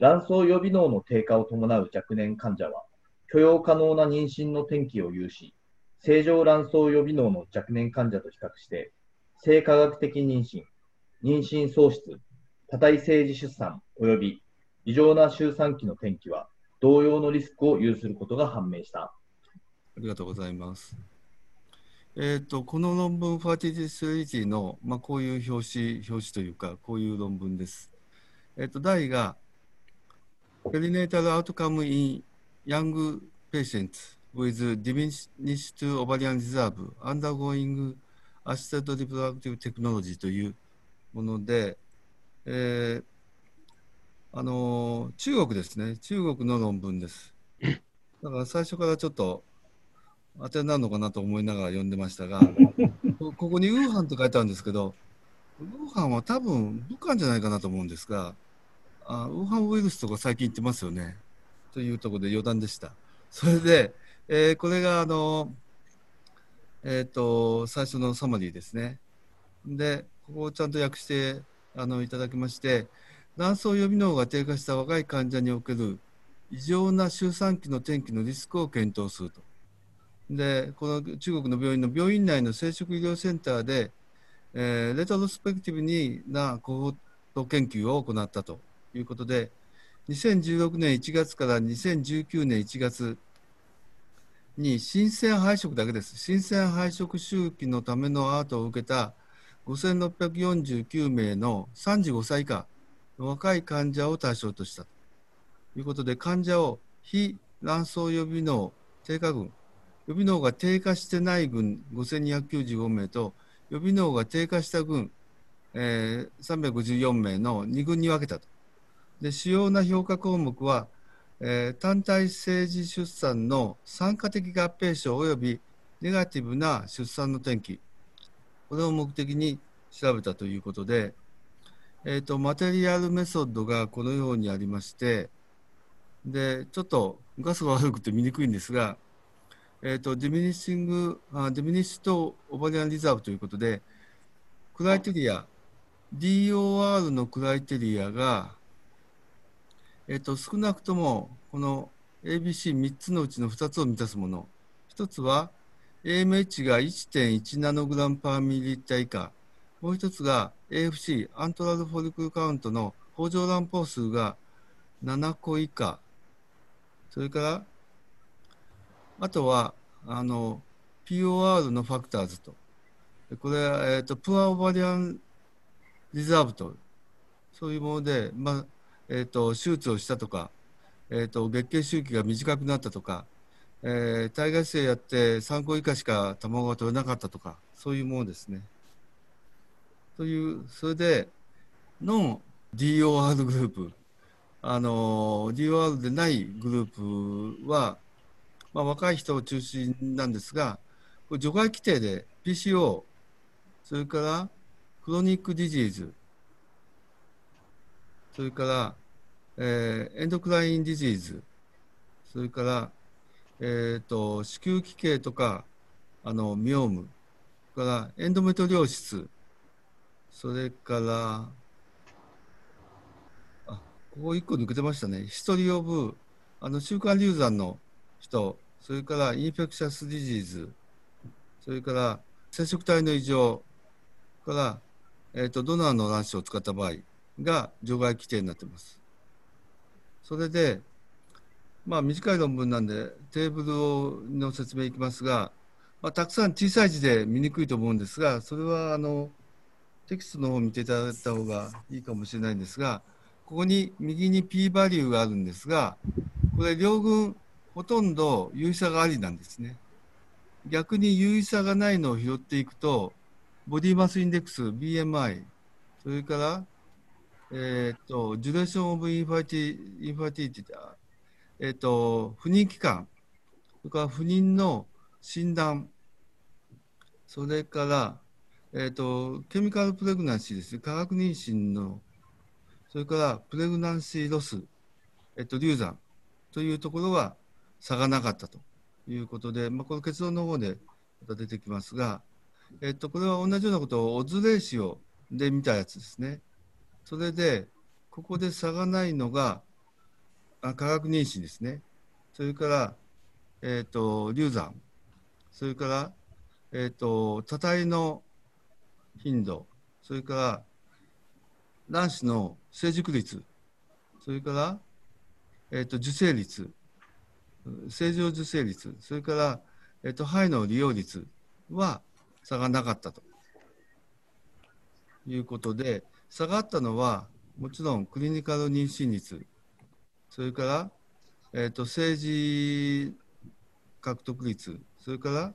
卵巣予備能の低下を伴う若年患者は、許容可能な妊娠の転機を有し、正常卵巣予備能の若年患者と比較して、生化学的妊娠、妊娠喪失、多胎生児出産及び異常な周産期の転機は、同様のリスクを有することが判明した。ありがとうございます。えー、とこの論文、ファーティリティ・ストラテジーの、まあ、こういう表紙、表紙というか、こういう論文です。えー、と題が、Perinatal outcome in young patients with diminished ovarian reserve undergoing assisted reproductive technology というもので、えー、あの中国ですね、中国の論文です。だから最初からちょっと当てになるのかなと思いながら読んでましたが、ここにウーハンと書いてあるんですけど、ウーハンは多分武漢じゃないかなと思うんですが、あウーハンウイルスとか最近言ってますよねというところで余談でした。それで、えー、これがあの、えー、と最初のサマリーですね。で、ここをちゃんと訳してあのいただきまして、卵巣予備能が低下した若い患者における異常な周産期の転機のリスクを検討すると。で、この中国の病院の病院内の生殖医療センターで、えー、レトロスペクティブになコホート研究を行ったと。ということで、にせんじゅうろくねんいちがつからにせんじゅうきゅうねんいちがつに新鮮配色だけです。新鮮配色周期のためのアートを受けたごせんろっぴゃくよんじゅうきゅう名のさんじゅうごさい以下若い患者を対象としたということで、患者を非卵巣予備能低下群、予備能が低下してない群ごせんにひゃくきゅうじゅうごめいと、予備能が低下した群、えー、さんびゃくごじゅうよんめいのにぐんに分けたと。で、主要な評価項目は、えー、単体政治出産の産科的合併症及びネガティブな出産の転機、これを目的に調べたということで、えーと、マテリアルメソッドがこのようにありまして、で、ちょっと画素が悪くて見にくいんですが、えーと、ディミニッシング、あ、ディミニッシュとオバリアンリザーブということで、クライテリア、ディーオーアール のクライテリアが、えーと、少なくともこの エービーシーみっ つのうちのふたつを満たすもの。ひとつは エーエムエイチ が いってんいち ナノグラムパーミリリッター以下。もうひとつが エーエフシー、アントラルフォリクルカウントの豊穣卵胞数がななこ以下。それから、あとは、あの、ピーオーアール のファクターズと。これは、えーと、プアオバリアンリザーブと。そういうもので、まあ、えーと、手術をしたとか、えーと、月経周期が短くなったとか、えー、体外受精やってさんこ以下しか卵が取れなかったとか、そういうものですね。という、それで、ノン ディーオーアール グループ、あの、ディーオーアール でないグループは、まあ、若い人を中心なんですが、これ除外規定で ピーシーオー、それからクロニックディジーズ、それから、えー、エンドクラインディジーズ、それから、えーと、子宮器系とか、あの、ミオーム、それからエンドメトリオシス、それから、あ、ここいっこ抜けてましたね。ヒストリーオブ、あの、週刊流産の人、それからインフェクシャスディジーズ、それから染色体の異常、それから、えーと、ドナーの卵子を使った場合、が除外規定になっています。それで、まあ短い論文なんでテーブルをの説明いきますが、まあ、たくさん小さい字で見にくいと思うんですが、それはあのテキストの方を見ていただいた方がいいかもしれないんですが、ここに右に P バリューがあるんですが、これ両群ほとんど有意差がありなんですね。逆に有意差がないのを拾っていくと、ボディマスインデックス、ビーエムアイ、それからえっと、ジュレーション・オブ・インファイティ、インファイティティだ。えっと、不妊期間、それから不妊の診断、それから、えっと、ケミカルプレグナンシーですね、化学妊娠の、それからプレグナンシーロス、えっと、流産というところは差がなかったということで、まあ、この結論の方でまた出てきますが、えっと、これは同じようなことをオズレーシオで見たやつですね。それで、ここで差がないのが、あ、化学妊娠ですね。それから、えっと、流産。それから、えっと、多胎の頻度。それから、卵子の成熟率。それから、えっと、受精率。正常受精率。それから、えっと、胚の利用率は差がなかったということで、差があったのは、もちろんクリニカル妊娠率、それから、えっと、生児獲得率、それから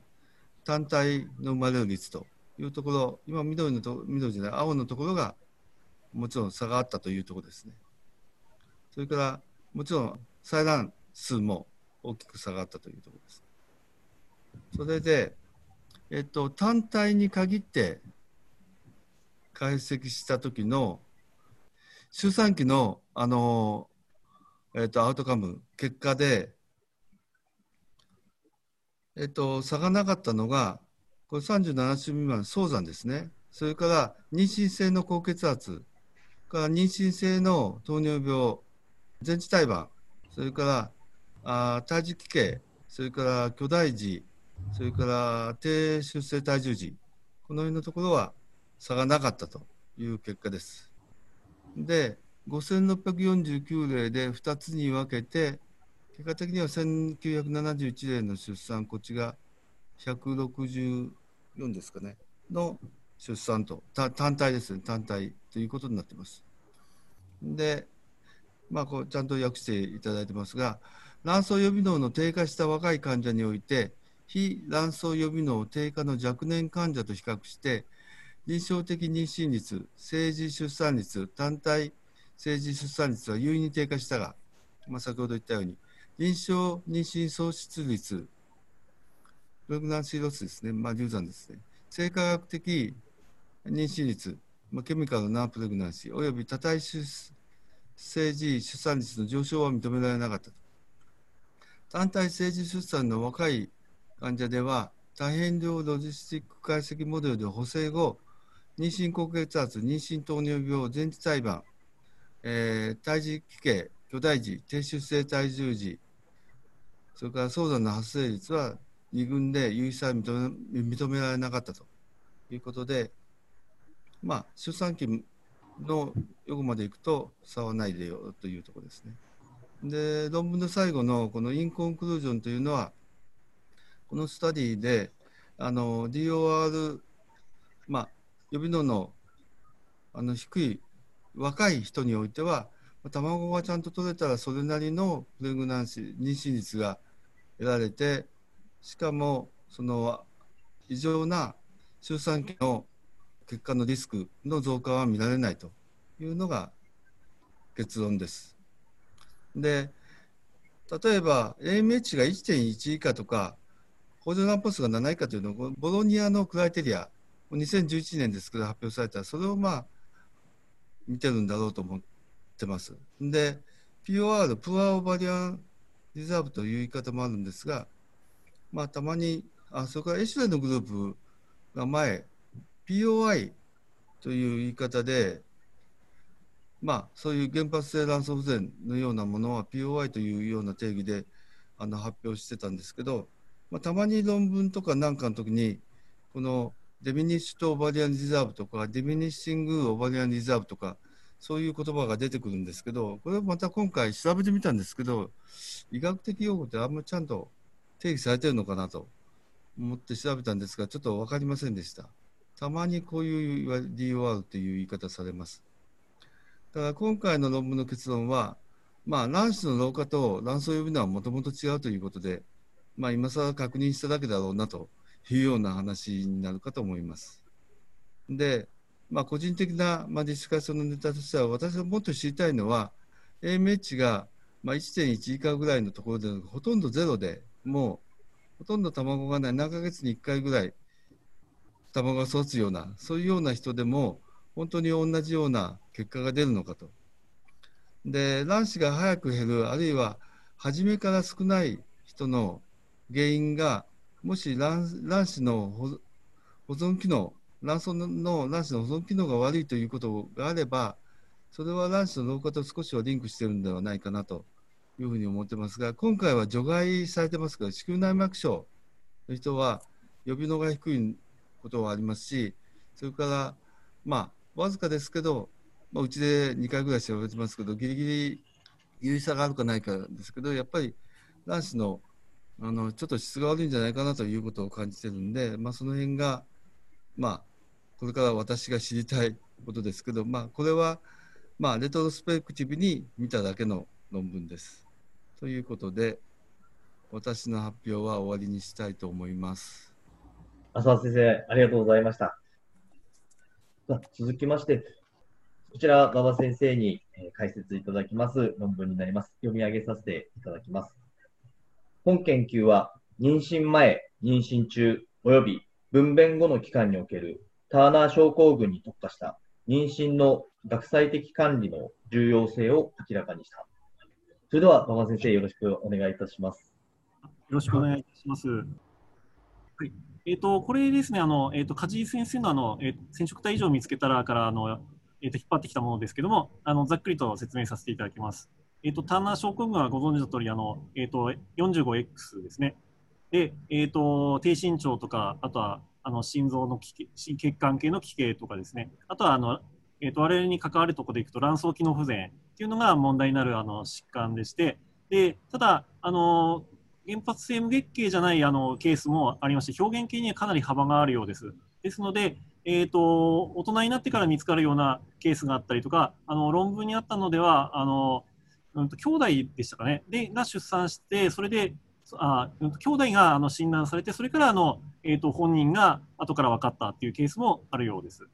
単体の生まれる率というところ、今緑のと、緑じゃない、青のところが、もちろん差があったというところですね。それから、もちろん採卵数も大きく差があったというところです。それで、えっと、単体に限って、解析した時の周産期のあの、えー、とアウトカム結果で、えー、と差がなかったのがこれさんじゅうななしゅ未満早産ですね。それから妊娠性の高血圧から妊娠性の糖尿病、前置胎盤、それからあ胎児奇形、それから巨大児、それから低出生体重児、この辺のところは差がなかったという結果です。で、ごせんろっぴゃくよんじゅうきゅうれいでふたつに分けて、結果的にはせんきゅうひゃくななじゅういちれいの出産、こっちがひゃくろくじゅうよんですかね、の出産と、単体ですね、単体ということになっています。で、まあ、こうちゃんと訳していただいてますが、卵巣予備能の低下した若い患者において、非卵巣予備能低下の若年患者と比較して、臨床的妊娠率、政治出産率、単体政治出産率は優位に低下したが、まあ、先ほど言ったように、臨床妊娠喪失率、プレグナンシーロスですね、まあ、流産ですね、生化学的妊娠率、まあ、ケミカルなプレグナンシー、および多体出生児出産率の上昇は認められなかったと。単体生児出産の若い患者では、多変量ロジスティック解析モデルで補正後、妊娠高血圧、妊娠糖尿病、前置胎盤、えー、胎児奇形、巨大児、低出生体重児、それから早産の発生率は二群で有意差は認め、認められなかったということで、まあ、出産期の横までいくと差はないでよというところですね。で、論文の最後のこのインコンクルージョンというのは、このスタディであの ディーオーアール、まあ、予備能の、あの低い若い人においては、卵がちゃんと取れたらそれなりのプレグナンシー妊娠率が得られて、しかもその異常な出産期の結果のリスクの増加は見られないというのが結論です。で、例えば エーエムエイチ が いってんいち 以下とか補助卵ポスがなな以下というのをボロニアのクライテリア、にせんじゅういちねんですけど発表された、それをまあ見てるんだろうと思ってます。で、ピーオーアール、プアオバリアンリザーブという言い方もあるんですが、まあ、たまに、あ、それからエシュレのグループが前、ピーオーアイ という言い方で、まあ、そういう原発性卵巣不全のようなものは ピーオーアイ というような定義であの発表してたんですけど、まあ、たまに論文とかなんかの時に、このデミニッシュとオバリアンリザーブとか、デミニッシングオバリアンリザーブとか、そういう言葉が出てくるんですけど、これまた今回調べてみたんですけど、医学的用語ってあんまりちゃんと定義されてるのかなと思って調べたんですが、ちょっと分かりませんでした。たまにこういう ディーオーアール という言い方されます。だから今回の論文の結論は、まあ、卵子の老化と卵巣予備能はもともと違うということで、まあ、今更確認しただけだろうなというような話になるかと思います。で、まあ個人的なディスカッションのネタとしては、私がもっと知りたいのは、エーエムエイチ が いってんいち 以下ぐらいのところで、ほとんどゼロで、もうほとんど卵がない、何ヶ月にいっかいぐらい卵が育つような、そういうような人でも、本当に同じような結果が出るのかと。で、卵子が早く減る、あるいは初めから少ない人の原因が、もし卵、卵子の保存機能、卵巣の卵子の保存機能が悪いということがあれば、それは卵子の老化と少しはリンクしているのではないかなというふうに思ってますが、今回は除外されてますから、子宮内膜症の人は予備能が低いことはありますし、それから、まあ、わずかですけど、まあ、うちでにかいぐらい調べてますけど、ギリギリ有意差があるかないかですけど、やっぱり卵子の、あのちょっと質が悪いんじゃないかなということを感じてるんで、まあ、その辺が、まあ、これから私が知りたいことですけど、まあ、これは、まあ、レトロスペクティブに見ただけの論文です。ということで、私の発表は終わりにしたいと思います。浅田先生、ありがとうございました。続きまして、こちら、馬場先生に解説いただきます論文になります。読み上げさせていただきます。本研究は、妊娠前、妊娠中、および分娩後の期間におけるターナー症候群に特化した妊娠の学際的管理の重要性を明らかにした。それでは、馬場先生、よろしくお願いいたします。よろしくお願いいたします。はい、えっ、ー、と、これですね、あの、えっ、ー、と、梶井先生のあの、えー、染色体異常を見つけたらから、あの、えっ、ー、と、引っ張ってきたものですけども、あの、ざっくりと説明させていただきます。えっ、ー、と、ターナー症候群はご存知の通り、あの、えっ、ー、と、よんじゅうごエックス ですね。で、えーと、低身長とか、あとはあの心臓の血管系の奇形とかですね、あとはあの、えーと、我々に関わるところでいくと卵巣機能不全というのが問題になるあの疾患でして、でただあの、原発性無月経じゃないあのケースもありまして、表現系にはかなり幅があるようです。ですので、えーと、大人になってから見つかるようなケースがあったりとか、あの論文にあったのでは、あのうんと兄弟でしたかね、でが出産して、それで、あうんと兄弟があの診断されて、それからあの、えーと、本人が後から分かったというケースもあるようです。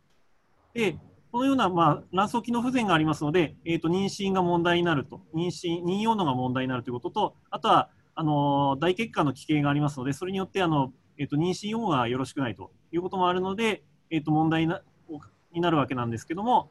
でこのような、まあ、卵巣機能不全がありますので、えーと、妊娠が問題になると、妊娠、妊用能が問題になるということと、あとはあの大血管の奇形がありますので、それによってあの、えーと、妊娠用がよろしくないということもあるので、えーと、問題に な, になるわけなんですけども、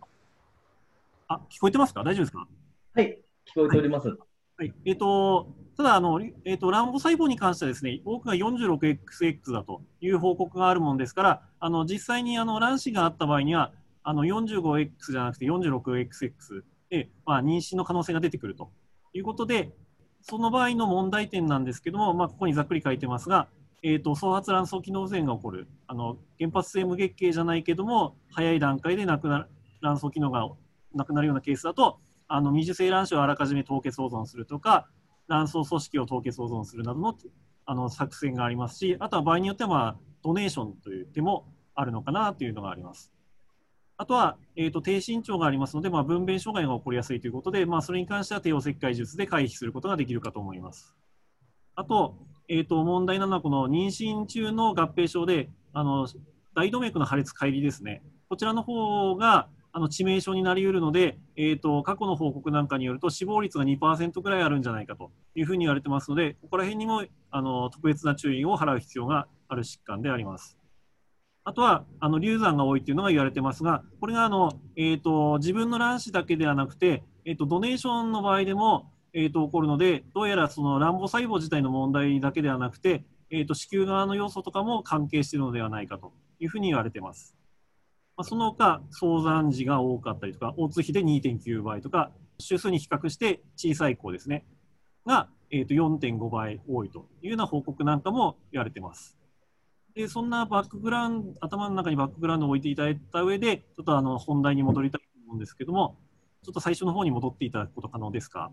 あ、聞こえてますか？大丈夫ですか？はい、聞こえております。はいはい、えーと、ただあの、えーと、卵母細胞に関してはですね、多くが よんじゅうろくエックスエックス だという報告があるものですから、あの実際にあの卵子があった場合には、あの よんじゅうごエックス じゃなくて よんじゅうろくエックスエックス で、まあ、妊娠の可能性が出てくるということで、その場合の問題点なんですけども、まあ、ここにざっくり書いてますが、えーと、早発卵巣機能不全が起こる、あの原発性無月経じゃないけども、早い段階でなくなる卵巣機能がなくなるようなケースだと、あの未受精卵子をあらかじめ凍結保存するとか、卵巣組織を凍結保存するなど の, あの作戦がありますし、あとは場合によっては、まあ、ドネーションという手もあるのかなというのがあります。あとは、えーと、低身長がありますので、まあ、分娩障害が起こりやすいということで、まあ、それに関しては帝王切開術で回避することができるかと思います。あと、えーと、問題なのはこの妊娠中の合併症であの大動脈の破裂解離ですね。こちらの方があの致命傷になりうるので、えーと、過去の報告なんかによると死亡率が にパーセント くらいあるんじゃないかというふうに言われてますので、ここら辺にもあの特別な注意を払う必要がある疾患であります。あとはあの流産が多いというのが言われてますが、これがあの、えー、と自分の卵子だけではなくて、えー、とドネーションの場合でも、えー、と起こるので、どうやらその卵母細胞自体の問題だけではなくて、えー、と子宮側の要素とかも関係しているのではないかというふうに言われています。まあ、その他、早産児が多かったりとか、オーツー比で にてんきゅうばいとか、周数に比較して小さい子ですね、が、えー、と よんてんごばい多いというような報告なんかも言われています。でそんなバックグラウンド、頭の中にバックグラウンドを置いていただいた上で、ちょっとあの本題に戻りたいと思うんですけども、ちょっと最初の方に戻っていただくこと可能ですか。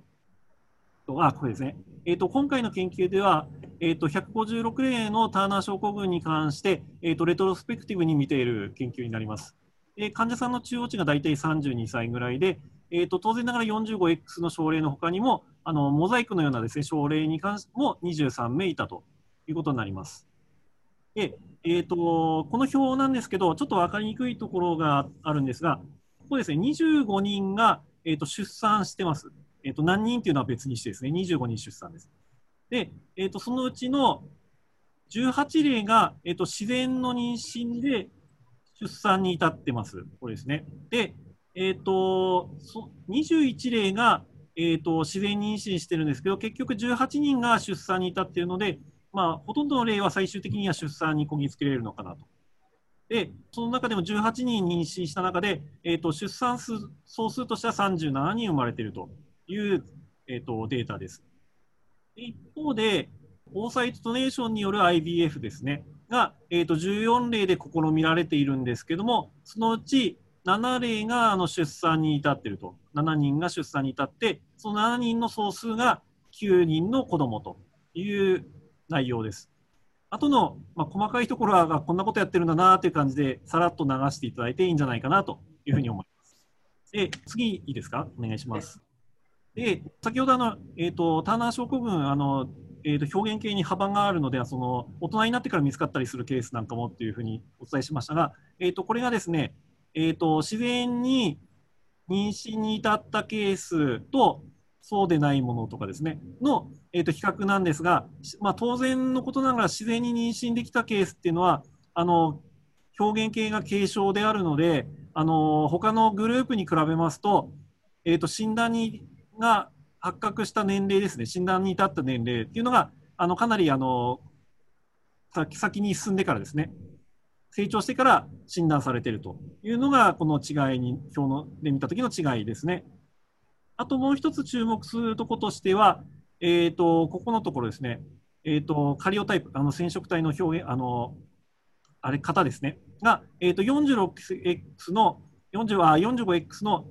あ、これですね。えーと、今回の研究では、えーと、ひゃくごじゅうろくれいのターナー症候群に関して、えーと、レトロスペクティブに見ている研究になります。で患者さんの中央値が大体さんじゅうにさいぐらいで、えーと、当然ながら よんじゅうごエックス の症例のほかにも、あのモザイクのようなですね、症例に関してもにじゅうさんめいいたということになります。でえー、とこの表なんですけど、ちょっと分かりにくいところがあるんですが、ここですね、にじゅうごにんが、えー、と出産してます、えーと。何人というのは別にしてですね、にじゅうごにん出産です。で、えー、とそのうちのじゅうはちれいが、えー、と自然の妊娠で出産に至ってます、これですね。で、えー、とにじゅういちれいが、えー、と自然妊娠してるんですけど、結局じゅうはちにんが出産に至っているので、まあ、ほとんどの例は最終的には出産にこぎつけられるのかなと。で、その中でもじゅうはちにん妊娠した中で、えー、と出産数総数としてはさんじゅうななにん生まれているという、えー、とデータです。で一方で、オーサイトドネーションによる アイブイエフ ですね、が、えー、とじゅうよんれいで試みられているんですけども、そのうちななれいがあの出産に至っていると、ななにんが出産に至って、そのななにんの総数がきゅうにんの子供という内容です。あとの、まあ、細かいところはこんなことやってるんだなという感じでさらっと流していただいていいんじゃないかなというふうに思います。で次いいですか、お願いします。で先ほどあの、えー、とターナー症候群あの、えー、と表現系に幅があるのでその大人になってから見つかったりするケースなんかもというふうにお伝えしましたが、えー、とこれがですね、えー、と自然に妊娠に至ったケースとそうでないものとかですねの、えー、と比較なんですが、まあ、当然のことながら自然に妊娠できたケースっていうのはあの表現系が軽症であるのであの他のグループに比べますと、えー、と診断にが発覚した年齢ですね、診断に至った年齢っていうのがあのかなりあの 先, 先に進んでからですね成長してから診断されているというのがこの違いに表ので見た時の違いですね。あともう一つ注目するところとしては、えー、とここのところですね、えー、とカリオタイプ、あの染色体の表現、あのあれ型ですね、が、えー、と よんじゅうろくエックス の、よんじゅうごエックス の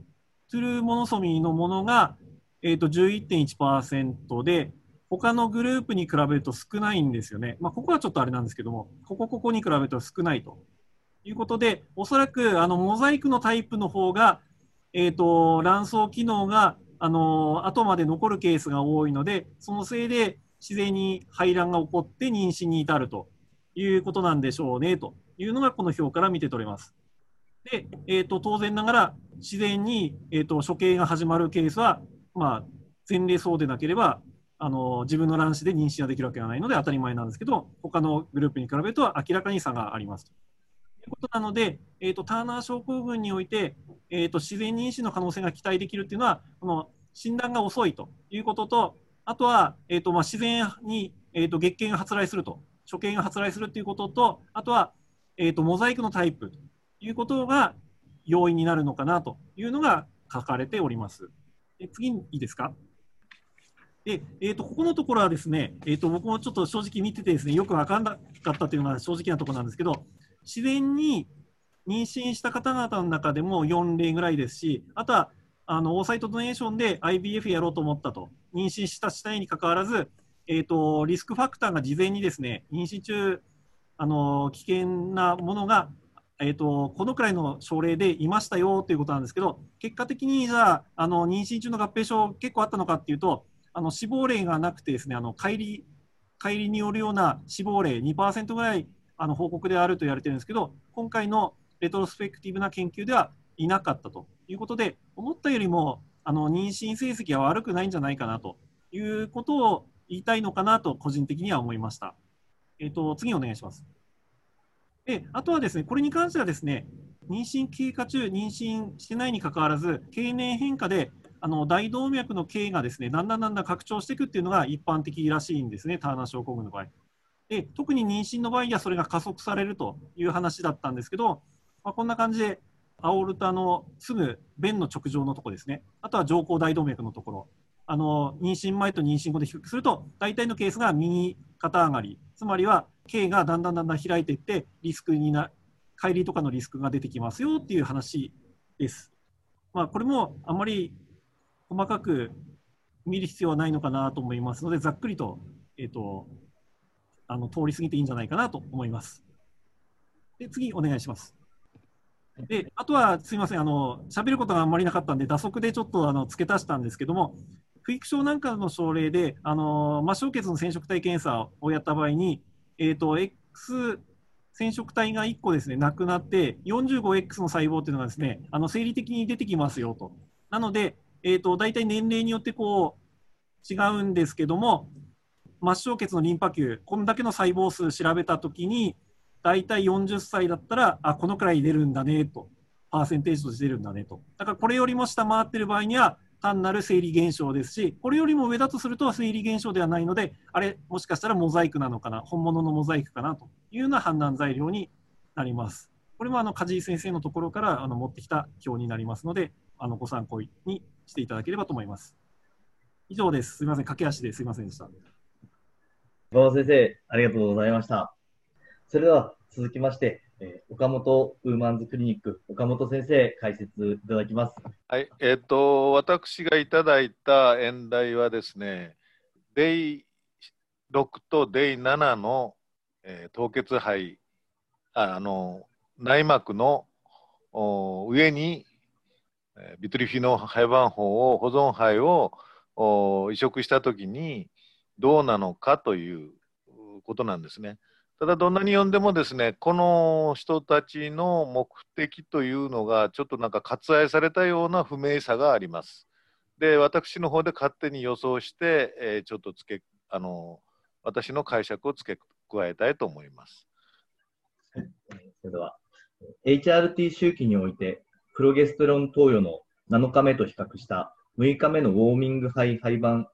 トゥルーモノソミーのものが、えー、と じゅういってんいちパーセント で、他のグループに比べると少ないんですよね。まあ、ここはちょっとあれなんですけども、ここ、ここに比べると少ないということで、おそらくあのモザイクのタイプの方が、えーと、卵巣機能があの後まで残るケースが多いので、そのせいで自然に排卵が起こって妊娠に至るということなんでしょうねというのがこの表から見て取れます。で、えーと、当然ながら自然に、えーと、処刑が始まるケースは、まあ、前例そうでなければあの自分の卵子で妊娠ができるわけがないので当たり前なんですけど、他のグループに比べると明らかに差がありますということなので、えーと、ターナー症候群において、えーと、自然妊娠の可能性が期待できるというのは、この診断が遅いということと、あとは、えーとまあ、自然に、えーと、月経が発来すると、初経が発来するということと、あとは、えーと、モザイクのタイプということが要因になるのかなというのが書かれております。で、次にいいですか。で、えーと、ここのところはですね、えーと、僕もちょっと正直見ててですね、よく分からなかったというのが正直なところなんですけど、自然に妊娠した方々の中でもよんれいぐらいですし、あとはあのオーサイトドネーションで アイブイエフ やろうと思ったと、妊娠したしたいにかかわらず、えーと、リスクファクターが事前にですね、妊娠中、あの危険なものが、えーと、このくらいの症例でいましたよということなんですけど、結果的にじゃあ、あの妊娠中の合併症、結構あったのかっていうと、あの死亡例がなくてですね、あの乖離、乖離によるような死亡例 にパーセント ぐらいあの報告であると言われてるんですけど、今回のレトロスペクティブな研究ではいなかったということで、思ったよりもあの妊娠成績は悪くないんじゃないかなということを言いたいのかなと個人的には思いました。えーと、次お願いします。で、あとはですね、これに関してはですね、妊娠経過中、妊娠してないにかかわらず、経年変化であの大動脈の径がですね、だんだんだんだん拡張していくっていうのが一般的らしいんですね、ターナー症候群の場合。で、特に妊娠の場合にはそれが加速されるという話だったんですけど、まあ、こんな感じでアオルタのすぐ弁の直上のところですね、あとは上行大動脈のところ、あの妊娠前と妊娠後で比較すると、大体のケースが右肩上がり、つまりは径がだんだんだんだん開いていって、リスクにな、乖離とかのリスクが出てきますよっていう話です。まあ、これもあまり細かく見る必要はないのかなと思いますので、ざっくりと、えーと、あの通り過ぎていいんじゃないかなと思います。で、次お願いします。で、あとはすみません、あの喋ることがあんまりなかったんで、打足でちょっとあの付け足したんですけども、不育症なんかの症例で、あの末梢血の染色体検査をやった場合に、えーと、X 染色体がいっこですね、なくなって、よんじゅうごエックス の細胞というのがですね、あの生理的に出てきますよと。なのでえーと、大体年齢によってこう違うんですけども、末梢血のリンパ球、こんだけの細胞数調べたときに、大体よんじゅっさいだったら、あ、このくらい出るんだねと、パーセンテージとして出るんだねと。だからこれよりも下回っている場合には、単なる生理現象ですし、これよりも上だとすると生理現象ではないので、あれ、もしかしたらモザイクなのかな、本物のモザイクかなというような判断材料になります。これもあの梶井先生のところからあの持ってきた表になりますので、あのご参考にしていただければと思います。以上です。すみません、駆け足ですみませんでした。馬場先生、ありがとうございました。それでは続きまして、えー、岡本ウーマンズクリニック、岡本先生、解説いただきます。はい、えっと、私がいただいた演題はですね、デイろくとデイななの、えー、凍結肺、あの内膜の上にビトリフィノ胚盤胞を保存胚を移植したときにどうなのかということなんですね。ただどんなに読んでもですね、この人たちの目的というのがちょっとなんか割愛されたような不明さがあります。で、私の方で勝手に予想して、えー、ちょっとつけあの私の解釈を付け加えたいと思います。はい、それでは エイチアールティー 周期においてプロゲステロン投与のなのかめと比較したむいかめのウォーミング肺胚盤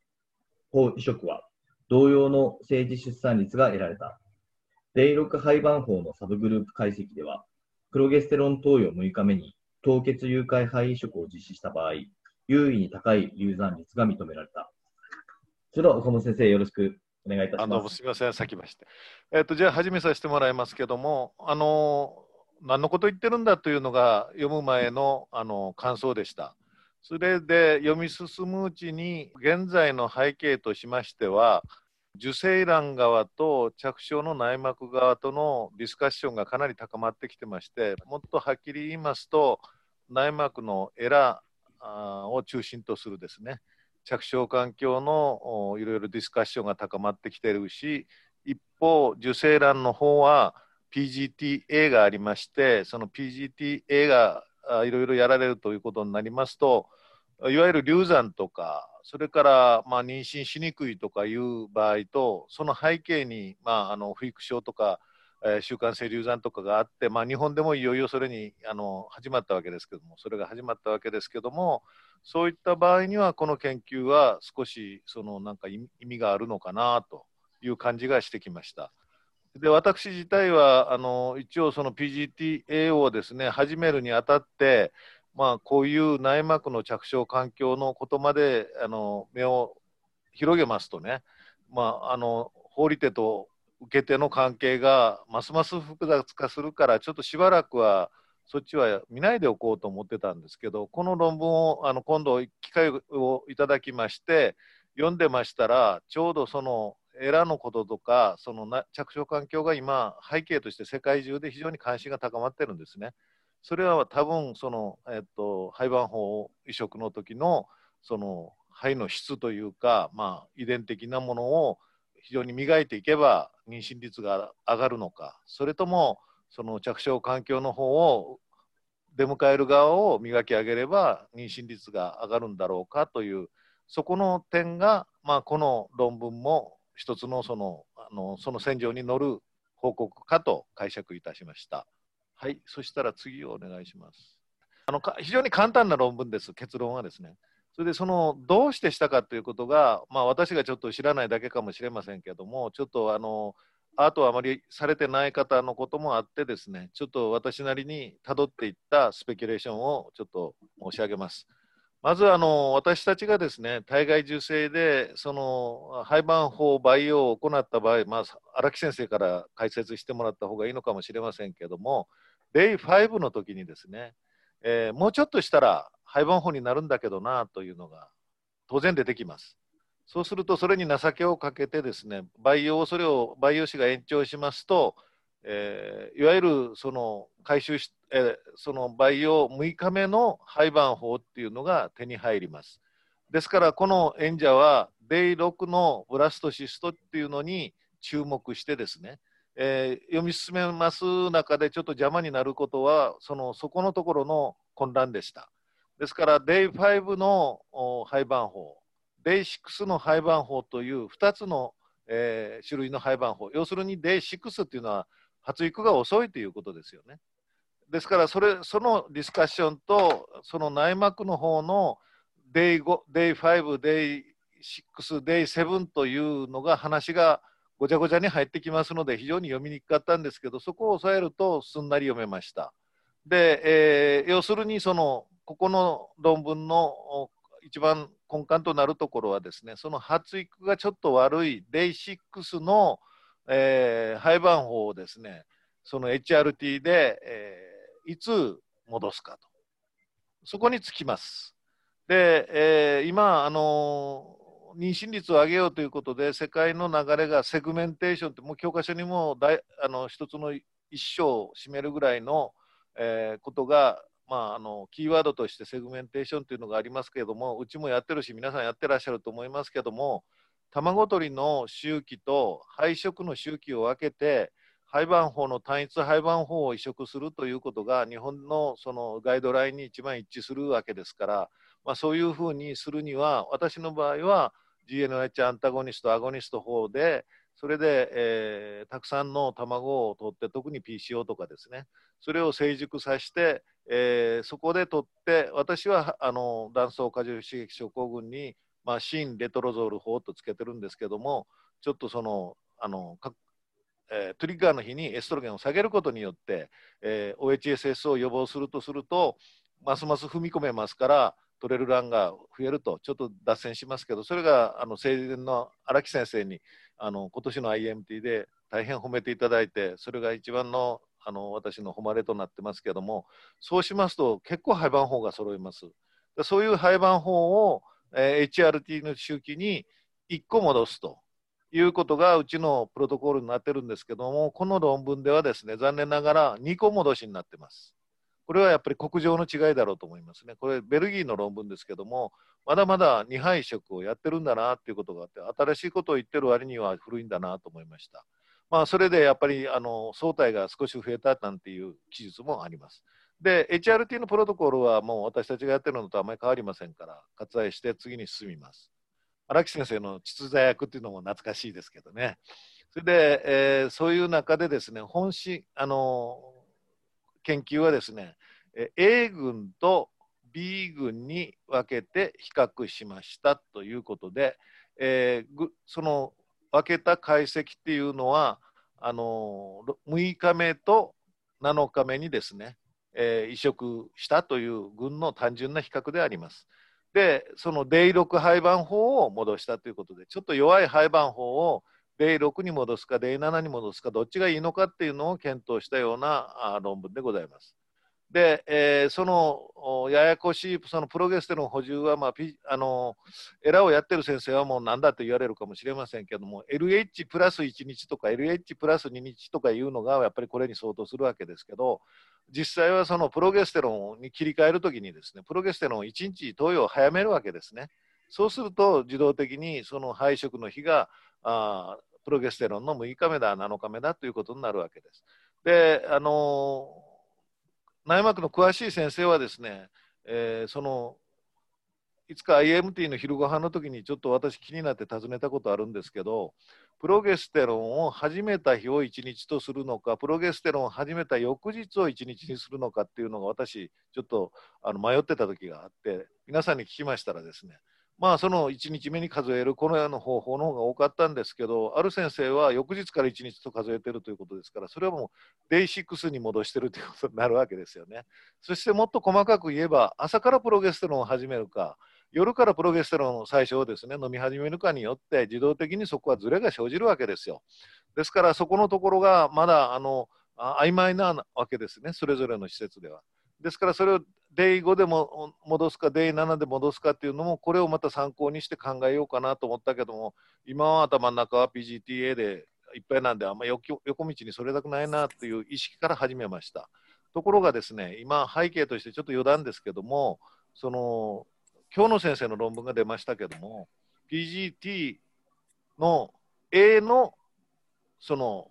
胞移植は同様の生児出産率が得られた。デイろく胚盤胞のサブグループ解析では、プロゲステロン投与むいかめに凍結融解肺移植を実施した場合、優位に高い流産率が認められた。それでは岡本先生、よろしくお願いいたします。あのすみません、先まして。えっと、じゃあ始めさせてもらいますけども、あの何のこと言ってるんだというのが読む前のあの感想でした。それで読み進むうちに現在の背景としましては受精卵側と着床の内膜側とのディスカッションがかなり高まってきてまして、もっとはっきり言いますと内膜のエラーを中心とするですね、着床環境のいろいろディスカッションが高まってきているし、一方受精卵の方は ピージーティーエー がありまして、その ピージーティーエー がいろいろやられるということになりますと、いわゆる流産とか、それからまあ妊娠しにくいとかいう場合と、その背景にまああの不育症とか、えー、習慣性流産とかがあって、まあ、日本でもいよいよそれにあの始まったわけですけども、それが始まったわけですけども、そういった場合にはこの研究は少しそのなんか意味があるのかなという感じがしてきました。で、私自体はあの一応その ピージーティーエー をですね始めるにあたって、まあ、こういう内膜の着床環境のことまであの目を広げますとね、まあ、あの法理手と受け手の関係がますます複雑化するから、ちょっとしばらくはそっちは見ないでおこうと思ってたんですけど、この論文をあの今度機会をいただきまして読んでましたら、ちょうどそのエラーのこととかその着床環境が今背景として世界中で非常に関心が高まってるんですね。それは多分その、えっと、胚盤胞移植の時のその胚の質というか、まあ、遺伝的なものを非常に磨いていけば妊娠率が上がるのか、それともその着床環境の方を出迎える側を磨き上げれば妊娠率が上がるんだろうかという、そこの点が、まあ、この論文も一つのその、あの、その線上に乗る報告かと解釈いたしました。はい、そしたら次をお願いします。あのか非常に簡単な論文です、結論はですね。それでそのどうしてしたかということが、まあ、私がちょっと知らないだけかもしれませんけども、ちょっとあのアートはあまりされてない方のこともあってですね、ちょっと私なりにたどっていったスペキュレーションをちょっと申し上げます。まずあの私たちがですね、体外受精でその胚盤胞培養を行った場合、まあ、荒木先生から解説してもらった方がいいのかもしれませんけども、デイファイブの時にですね、えー、もうちょっとしたら胚盤胞になるんだけどなというのが当然出てきます。そうするとそれに情けをかけてですね、培養それを培養士が延長しますと、えー、いわゆるその回収し、えー、その培養むいかめの胚盤胞っていうのが手に入ります。ですからこの演者はデイシックスのブラストシストっていうのに注目してですね、えー、読み進めます中でちょっと邪魔になることは そのそこのところの混乱でした。ですからデイファイブの胚盤胞、デイシックスの胚盤胞というふたつの、えー、種類の胚盤胞、要するにデイシックスというのは発育が遅いということですよね。ですから それそのディスカッションとその内膜の方のデイファイブ、デイシックス、デイセブンというのが話がごちゃごちゃに入ってきますので非常に読みにくかったんですけど、そこを抑えるとすんなり読めました。で、えー、要するにそのここの論文の一番根幹となるところはですね、その発育がちょっと悪いデイシックスの、えー、胚盤胞をですね、その エイチアールティー で、えー、いつ戻すかと、そこにつきます。で、えー、今あのー妊娠率を上げようということで世界の流れがセグメンテーションって、もう教科書にも大あの一つの一章を占めるぐらいの、えー、ことが、まあ、あのキーワードとしてセグメンテーションというのがありますけれども、うちもやってるし皆さんやってらっしゃると思いますけども、卵取りの周期と配色の周期を分けて胚盤胞の単一胚盤胞を移植するということが日本のそのガイドラインに一番一致するわけですから、まあ、そういうふうにするには私の場合はジーエヌエイチ アンタゴニスト、アゴニスト法で、それで、えー、たくさんの卵を取って、特に ピーシーオー とかですね、それを成熟させて、えー、そこで取って、私はあの卵巣過剰刺激症候群に、まあ、新レトロゾール法とつけてるんですけども、ちょっとその、あのかえー、トリガーの日にエストロゲンを下げることによって、えー、オーエイチエスエス を予防するとすると、ますます踏み込めますから、取れる卵が増えると、ちょっと脱線しますけど、それがあの生前の荒木先生にあの今年の アイエムティー で大変褒めていただいて、それが一番の、あの私の誉れとなってますけども、そうしますと結構胚盤胞が揃います。そういう胚盤胞を、えー、エイチアールティー の周期にいっこ戻すということがうちのプロトコルになってるんですけども、この論文ではですね、残念ながらにこ戻しになってます。これはやっぱり国情の違いだろうと思いますね。これベルギーの論文ですけども、まだまだ二胚移植をやってるんだなということがあって、新しいことを言ってる割には古いんだなと思いました。まあ、それでやっぱりあの相対が少し増えたなんていう記述もあります。で、エイチアールティー のプロトコルはもう私たちがやってるのとあまり変わりませんから、割愛して次に進みます。荒木先生の秩序役っていうのも懐かしいですけどね。それで、えー、そういう中でですね、本心、あの研究はですね、A 群と B 群に分けて比較しましたということで、えー、その分けた解析っていうのは、あのむいかめとなのかめにですね、えー、移植したという群の単純な比較であります。で、その デイろく 配番法を戻したということで、ちょっと弱い配番法を デイろく に戻すか デイなな に戻すか、どっちがいいのかっていうのを検討したような論文でございます。で、えー、そのややこしいそのプロゲステロン補充は、まあ、ピあのエラをやってる先生はもうなんだと言われるかもしれませんけども、 エルエイチ プラスいちにちとか エルエイチ プラスににちとかいうのがやっぱりこれに相当するわけですけど、実際はそのプロゲステロンに切り替えるときにですね、プロゲステロンいちにち投与を早めるわけですね。そうすると自動的にその配色の日があプロゲステロンのむいかめだなのかめだということになるわけです。で、あの内膜の詳しい先生はですね、えー、そのいつか アイエムティー の昼ご飯の時にちょっと私気になって尋ねたことあるんですけど、プロゲステロンを始めた日をいちにちとするのか、プロゲステロンを始めた翌日をいちにちにするのかっていうのが私ちょっとあの迷ってた時があって、皆さんに聞きましたらですね、まあそのいちにちめに数えるこのような方法の方が多かったんですけど、ある先生は翌日からいちにちと数えてるということですから、それはもう デイろく に戻してるということになるわけですよね。そしてもっと細かく言えば、朝からプロゲステロンを始めるか、夜からプロゲステロンを最初をですね飲み始めるかによって自動的にそこはズレが生じるわけですよ。ですからそこのところがまだあの曖昧なわけですね、それぞれの施設では。ですからそれをデイご でも戻すか デイなな で戻すかっていうのも、これをまた参考にして考えようかなと思ったけども、今は頭の中は ピージーティーエー でいっぱいなんで、あんま横道にそれたくないなという意識から始めました。ところがですね、今背景としてちょっと余談ですけども、その今日の先生の論文が出ましたけども、 ピージーティー の A のその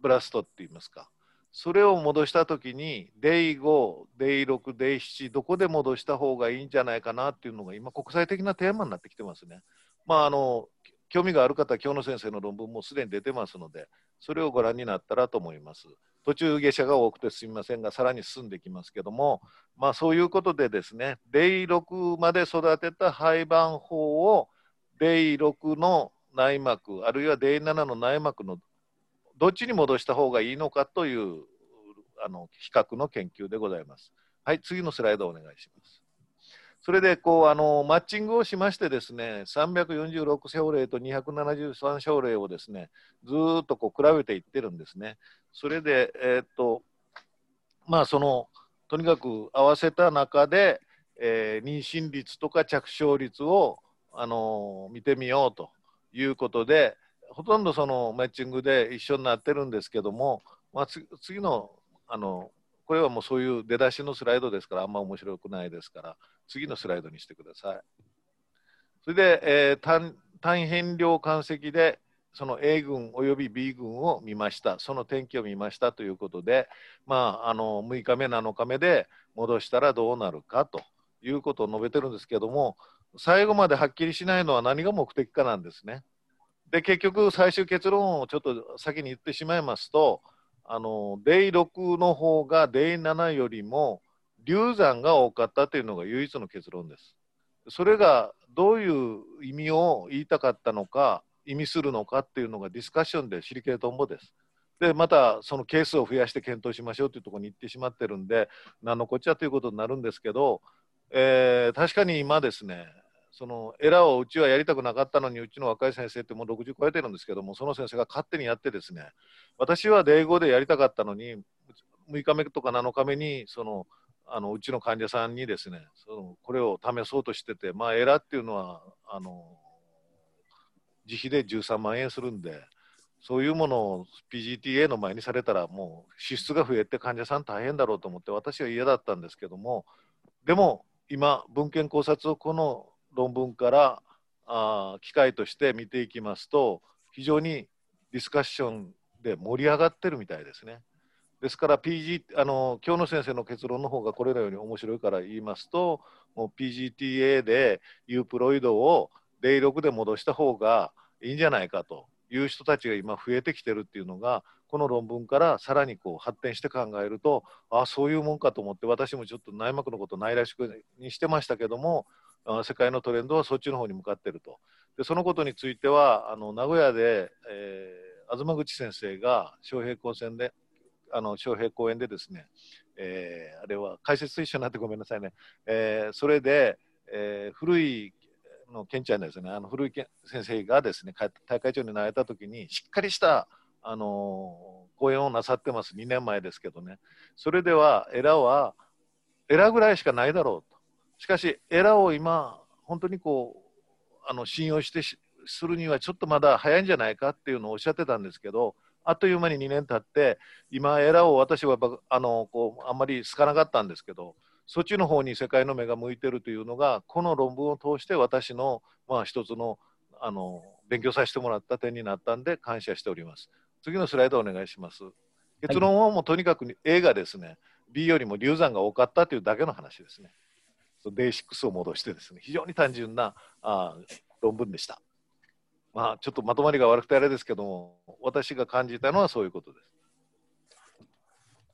ブラストっていいますか、それを戻したときに、デイご、デイろく、デイなな、どこで戻した方がいいんじゃないかなっていうのが、今、国際的なテーマになってきてますね。まあ、あの興味がある方は、今日の先生の論文もすでに出てますので、それをご覧になったらと思います。途中下車が多くてすみませんが、さらに進んできますけども、まあ、そういうことでですね、デイろくまで育てた胚盤法を、デイろくの内膜、あるいはデイななの内膜のどっちに戻した方がいいのかというあの比較の研究でございます。はい、次のスライドをお願いします。それでこうあのマッチングをしましてですね、さんびゃくよんじゅうろく症例とにひゃくななじゅうさん症例をですね、ずーっとこう比べていってるんですね。それで、えーっとまあ、そのとにかく合わせた中で、えー、妊娠率とか着床率を、あのー、見てみようということで、ほとんどそのマッチングで一緒になってるんですけども、まあ、つ次 の, あのこれはもうそういう出だしのスライドですから、あんま面白くないですから次のスライドにしてください。それで、えー、単, 単変量間積でその A 群および B 群を見ました、その天気を見ましたということで、まあ、あのむいかめなのかめで戻したらどうなるかということを述べてるんですけども、最後まではっきりしないのは何が目的かなんですね。で、結局最終結論をちょっと先に言ってしまいますと、あのデイろくの方がデイななよりも流産が多かったというのが唯一の結論です。それがどういう意味を言いたかったのか、意味するのかっていうのがディスカッションでシリケートンボです。で、またそのケースを増やして検討しましょうというところに行ってしまってるんで、何のこっちゃということになるんですけど、えー、確かに今ですね、そのエラーをうちはやりたくなかったのに、うちの若い先生ってもうろくじゅう超えてるんですけども、その先生が勝手にやってですね、私はデイごでやりたかったのにむいかめとかなのかめにそのあのうちの患者さんにですね、そのこれを試そうとしてて、まあ、エラーっていうのはあの自費でじゅうさんまんえんするんで、そういうものを ピージーティーエー の前にされたらもう支出が増えて患者さん大変だろうと思って私は嫌だったんですけども、でも今文献考察をこの論文からあ機会として見ていきますと、非常にディスカッションで盛り上がってるみたいですね。ですから、ピージー、あの今日の先生の結論の方がこれのように面白いから言いますと、もう ピージーティーエー でユープロイドをデイろくで戻した方がいいんじゃないかという人たちが今増えてきてるっていうのが、この論文からさらにこう発展して考えると、ああそういうもんかと思って、私もちょっと内膜のことないらしくにしてましたけども、世界のトレンドはそっちの方に向かってると。でそのことについてはあの名古屋で、えー、東口先生が昌平高専であの昌平講演でですね、えー、あれは解説と一緒になってごめんなさいね、えー、それで、えー、古いの健ちゃんですね、あの古い先生がですね大会長になれた時にしっかりした、あのー、講演をなさってます。にねんまえですけどね。それではエラはエラぐらいしかないだろうと。しかしエラを今本当にこうあの信用してしするにはちょっとまだ早いんじゃないかっていうのをおっしゃってたんですけど、あっという間ににねん経って今エラを私はあのこうあんまり好かなかったんですけど、そっちの方に世界の目が向いてるというのがこの論文を通して私の、まあ、一つの、あの勉強させてもらった点になったんで感謝しております。次のスライドお願いします。結論はもうとにかく エー がですね ビー よりも流産が多かったというだけの話ですね。デイろくを戻してですね、非常に単純なあ論文でした。まあちょっとまとまりが悪くてあれですけども、私が感じたのはそういうことです。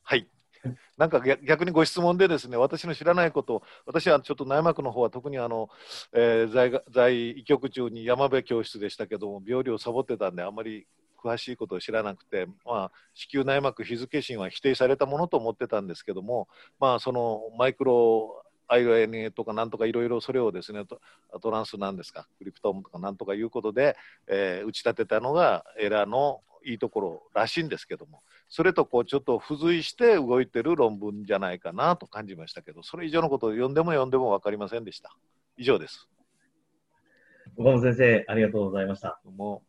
はい。なんか逆にご質問でですね、私の知らないことを、私はちょっと内膜の方は特にあの、えー、在, 在医局中に山辺教室でしたけども、病理をサボってたんであんまり詳しいことを知らなくて、まあ、子宮内膜皮付疹は否定されたものと思ってたんですけども、まあそのマイクロアイアールエヌエー とかなんとかいろいろそれをですねトランスなんですかクリプトムとかなんとかいうことで、えー、打ち立てたのがエラのいいところらしいんですけども、それとこうちょっと付随して動いてる論文じゃないかなと感じましたけど、それ以上のことを読んでも読んでも分かりませんでした。以上です。岡本先生ありがとうございました。どうも。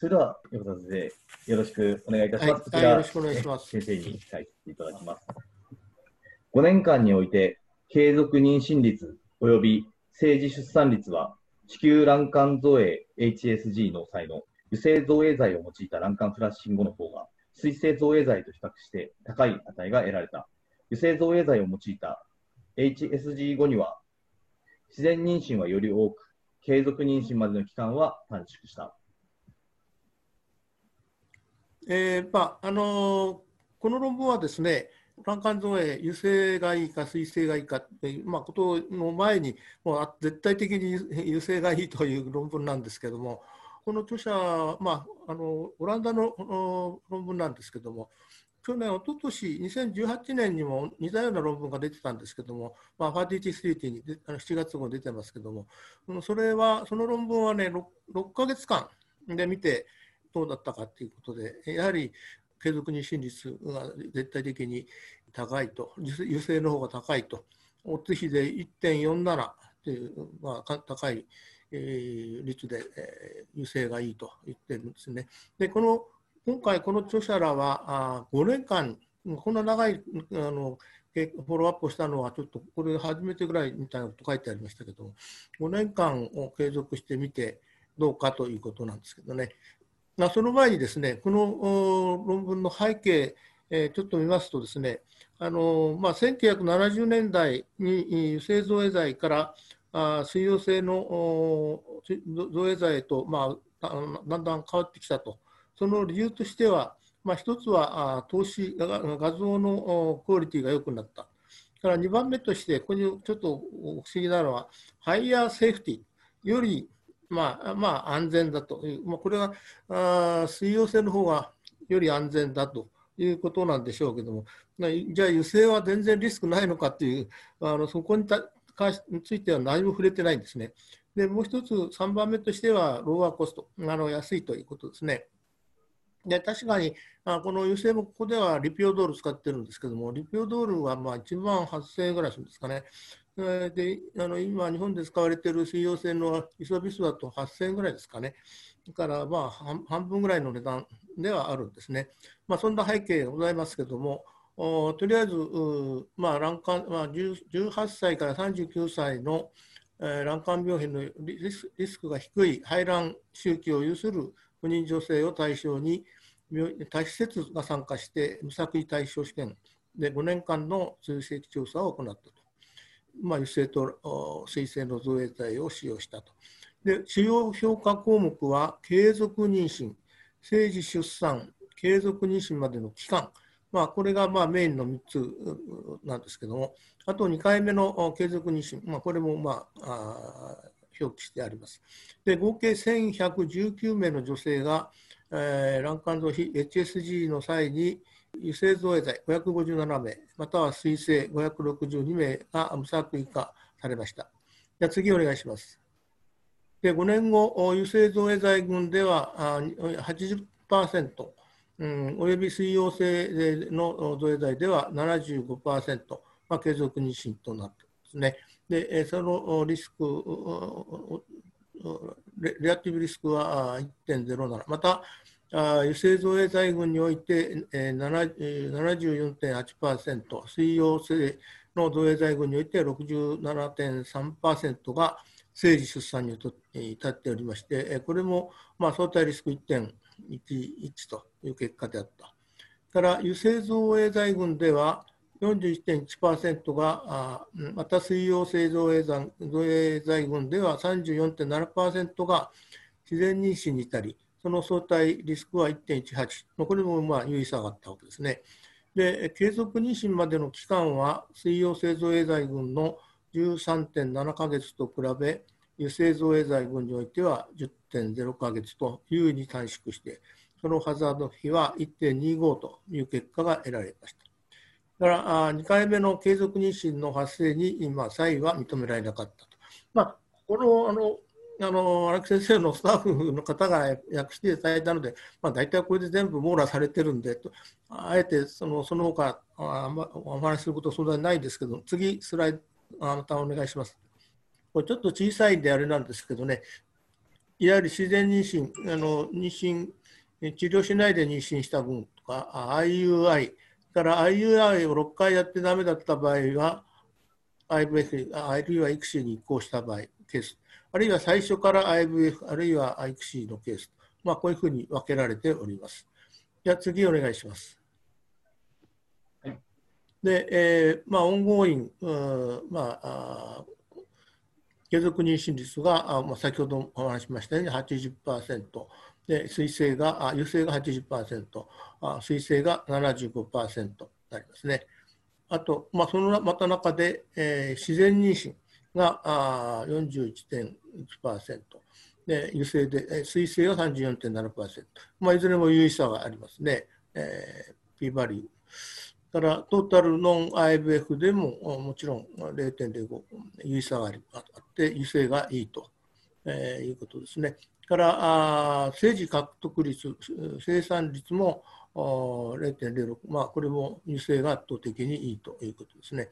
それでは横田先生よろしくお願いいたします。はい、よろしくお願いします。先生に書いていただきます。ごねんかんにおいて継続妊娠率及び生児出産率は子宮卵管造影 エイチエスジー の際の油性造影剤を用いた卵管フラッシングの方が水性造影剤と比較して高い値が得られた。油性造影剤を用いた エイチエスジー 後には自然妊娠はより多く、継続妊娠までの期間は短縮した。えーまああのー、この論文はですね、卵管造影、油性がいいか水性がいいかっていう、まあ、ことの前にもう絶対的に油性がいいという論文なんですけども、この著者、まあ、あのオランダの論文なんですけども、去年、おととしにせんじゅうはちねんにも似たような論文が出てたんですけども、まあ、ファーティティスリーティーにあのしちがつごう出てますけども、それはその論文はね ろく, ろっかげつかんで見てどうだったかということで、やはり継続妊娠率が絶対的に高いと、油性の方が高いと、オッズ比で いってんよんなな という、まあ、高い、えー、率で、えー、油性がいいと言ってるんですね。でこの今回、この著者らはあごねんかん、こんな長いあのフォローアップをしたのは、ちょっとこれ初めてぐらいみたいなこと書いてありましたけど、ごねんかんを継続してみてどうかということなんですけどね。その前にですね、この論文の背景、えー、ちょっと見ますとですね、あのまあ、せんきゅうひゃくななじゅうねんだいに油性造影剤からあ水溶性の造影剤へと、まあ、だんだん変わってきたと。その理由としては、まあ、一つはあ透視画像のクオリティが良くなった。からにばんめとして、ここにちょっと不思議なのは、ハイヤーセーフティーよりまあまあ、安全だという、まあ、これはあ水溶性の方がより安全だということなんでしょうけども、じゃあ油性は全然リスクないのかという、あのそこにたかついては何も触れてないんですね。でもう一つさんばんめとしてはローアーコスト、あの安いということですね。で確かにあこの油性もここではリピオドール使ってるんですけども、リピオドールはまあいちまんはっせんえんぐらいするんですかね。であの今、日本で使われている水溶性のイソビスだとはっせんえんぐらいですかね、だから、まあ、半分ぐらいの値段ではあるんですね。まあ、そんな背景がございますけども、とりあえず、まあ卵管まあ、じゅうはっさいからさんじゅうきゅうさいの、えー、卵管病変のリス、リスクが低い排卵周期を有する不妊女性を対象に、多施設が参加して、無作為対象試験でごねんかんの追跡調査を行ったと。まあ、油性と水性の造影剤を使用したと。で、使用評価項目は継続妊娠、生児出産、継続妊娠までの期間、まあ、これがまあメインのみっつなんですけども、あとにかいめの継続妊娠、まあ、これもまああ表記してあります。で、合計せんひゃくじゅうきゅうめいの女性が、えー、卵管臓比 エイチエスジー の際に、油性造影剤ごひゃくごじゅうななめい、または水性ごひゃくろくじゅうにめいが無作為化されました。じゃあ次お願いします。でごねんご、油性造影剤群では はちじゅっパーセント、うん、および水溶性の造影剤では ななじゅうごパーセント、まあ、継続妊娠となってますね。で、そのリスク、レアティブリスクは いってんゼロなな、また、油性造影剤群において ななじゅうよんてんはちパーセント、水溶性の造影剤群において ろくじゅうななてんさんパーセント が生児出産に至っておりまして、これもまあ相対リスク いってんいちいち という結果であった。から油性造影剤群では よんじゅういってんいちパーセント が、また水溶性造影剤、造影剤群では さんじゅうよんてんななパーセント が自然妊娠に至り、その相対リスクは いってんいちはち、これもまあ有意差があったわけですね。で、継続妊娠までの期間は、水溶性造影剤群の じゅうさんてんななかげつと比べ、油性造影剤群においては じゅってんゼロかげつと優位に短縮して、そのハザード比は いってんにじゅうご という結果が得られました。だから、にかいめの継続妊娠の発生に、今、差異は認められなかったと。まあ、このあのあの荒木先生のスタッフの方が訳していただいたので、まあ、大体これで全部網羅されてるんで、とあえてその、そのほかお話しすることはそんなにないですけど、次、スライド、またお願いします。これちょっと小さいんであれなんですけどね、いわゆる自然妊娠、あの妊娠治療しないで妊娠した分とか、アイユーアイ、から アイユーアイ をろっかいやってダメだった場合は、アイブイエフ、あるいは アイシーエスアイ に移行した場合、ケース。あるいは最初から アイブイエフ、あるいは アイシーエスアイ のケース、まあ、こういうふうに分けられております。じゃあ次お願いします。はい、で、えー、まあ、オンゴーイン、まあ、継続妊娠率が、あまあ、先ほどお話しましたように はちじゅっパーセント、で水性が、あ油性が はちじゅっパーセント、あ水性が ななじゅうごパーセント になりますね。あと、まあ、そのまた中で、えー、自然妊娠が よんじゅういってんいちパーセント で油性で、水性は さんじゅうよんてんななパーセント、まあ、いずれも有意差がありますね、えー、P バリュー。からトータルノン アイブイエフ でももちろん れいてんゼロご 有意差があって、油性がいいと、えー、いうことですね。からあ生児獲得率、生産率も れいてんゼロろく、まあ、これも油性が圧倒的にいいということですね。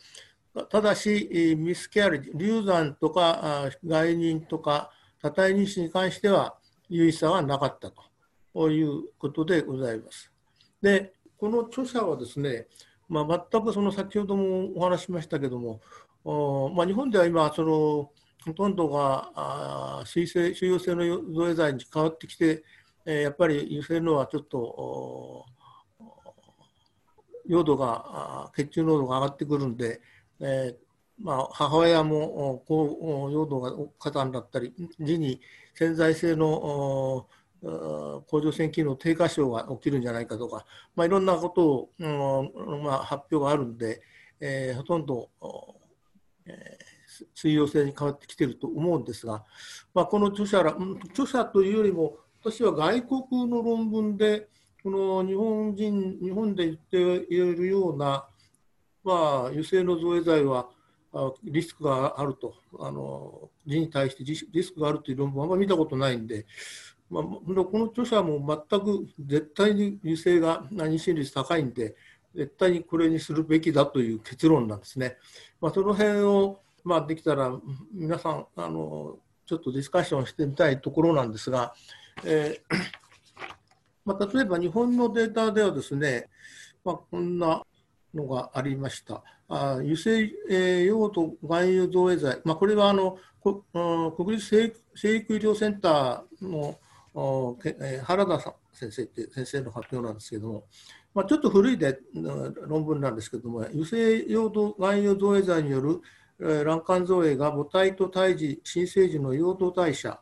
ただし、ミスキャリージ、流産とか外妊とか多体妊娠に関しては有意差はなかったということでございます。で、この著者はですね、まあ、全くその先ほどもお話しましたけども、まあ、日本では今その、ほとんどが水性、水溶性の造影剤に変わってきて、やっぱり油性のはちょっと濃度が、血中濃度が上がってくるんで、えーまあ、母親も高濃度が過多になったり、時に潜在性の甲状腺機能低下症が起きるんじゃないかとか、まあ、いろんなことを、うんまあ、発表があるんで、えー、ほとんど、えー、水溶性に変わってきていると思うんですが、まあ、この著者ら、著者というよりも、私は外国の論文で、この日本人、日本で言っているような、まあ、油性の造影剤はリスクがあると、あの人に対してリスクがあるという論文はあんまり見たことないんで、まあ、この著者も全く絶対に油性が妊娠率高いんで、絶対にこれにするべきだという結論なんですね。まあ、その辺をまあ、できたら皆さんあのちょっとディスカッションしてみたいところなんですが、えーまあ、例えば日本のデータではですね、まあ、こんなのがありました。あ油性、えー、用途含有造影剤、まあ、これはあのこ、うん、国立成 育, 成育医療センターのおー、えー、原田さん先生って先生の発表なんですけども、まあ、ちょっと古いで、うん、論文なんですけども、油性用途含有造影剤による、えー、卵管造影が母体と胎児、新生児の用途代謝、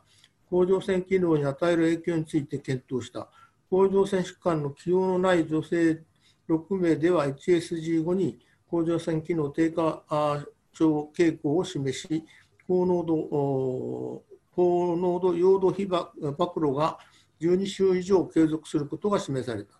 甲状腺機能に与える影響について検討した。甲状腺疾患の既往のない女性ろくめいでは エイチエスジー 後に甲状腺機能低下症傾向を示し、高濃度、高濃度溶度被曝露がじゅうにしゅう以上継続することが示された。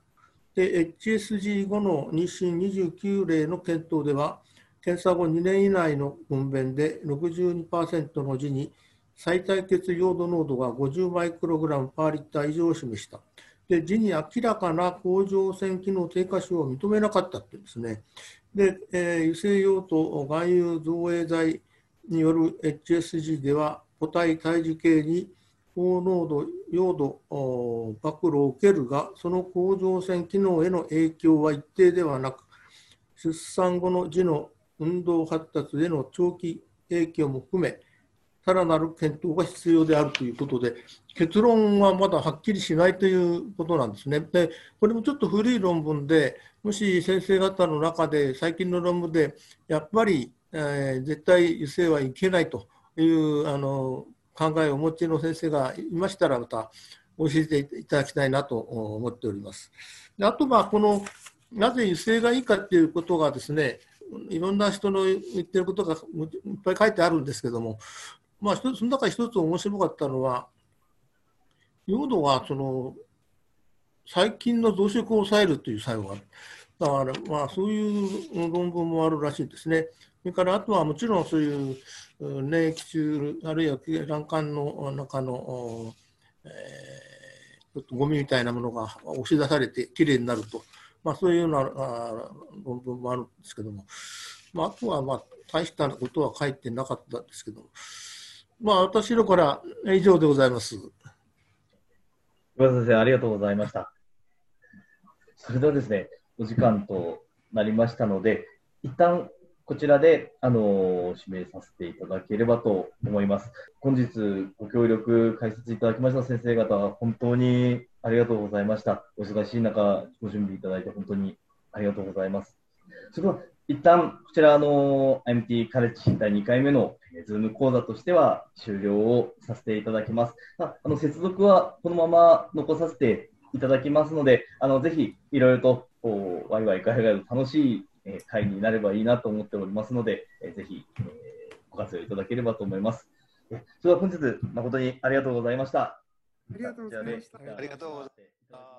で、エイチエスジー 後の妊娠にじゅうきゅうれいの検討では、検査後にねん以内の分娩で ろくじゅうにパーセント の時に最大血溶度濃度がごじゅうマイクログラムパーリッター以上を示した。で、時に明らかな甲状腺機能低下症を認めなかったってですね。で、えー、油性用途含有造影剤による エイチエスジー では、母体胎児系に高濃度、溶度、曝露を受けるが、その甲状腺機能への影響は一定ではなく、出産後の児の運動発達への長期影響も含め、さらなる検討が必要であるということで、結論はまだはっきりしないということなんですね。で、これもちょっと古い論文で、もし先生方の中で、最近の論文で、やっぱり、えー、絶対油性はいけないというあの考えをお持ちの先生がいましたら、また教えていただきたいなと思っております。で、あとはこの、なぜ油性がいいかということがですね、いろんな人の言ってることがいっぱい書いてあるんですけども、まあ、その中で一つ面白かったのは、溶度がその細菌の増殖を抑えるという作用がある。だから、まあ、そういう論文もあるらしいですね。それからあとはもちろんそういう粘液中、あるいは卵管の中の、えー、ちょっとゴミみたいなものが押し出されてきれいになると、まあ、そういうような論文もあるんですけども、まあ、あとは、まあ、大したことは書いてなかったんですけども。まあ、私のから以上でございます。岩田先生、ありがとうございました。それではですね、お時間となりましたので、一旦こちらで、あのー、締めさせていただければと思います。本日、ご協力、解説いただきました先生方、本当にありがとうございました。お忙しい中、ご準備いただいて、本当にありがとうございます。それでは一旦こちらの アイエムティー カレッジだいにかいめの Zoom 講座としては終了をさせていただきます。あの接続はこのまま残させていただきますので、あのぜひいろいろとワイワイガヤガヤと楽しい会になればいいなと思っておりますので、ぜひご活用いただければと思います。それでは本日誠にありがとうございました。ありがとうございました。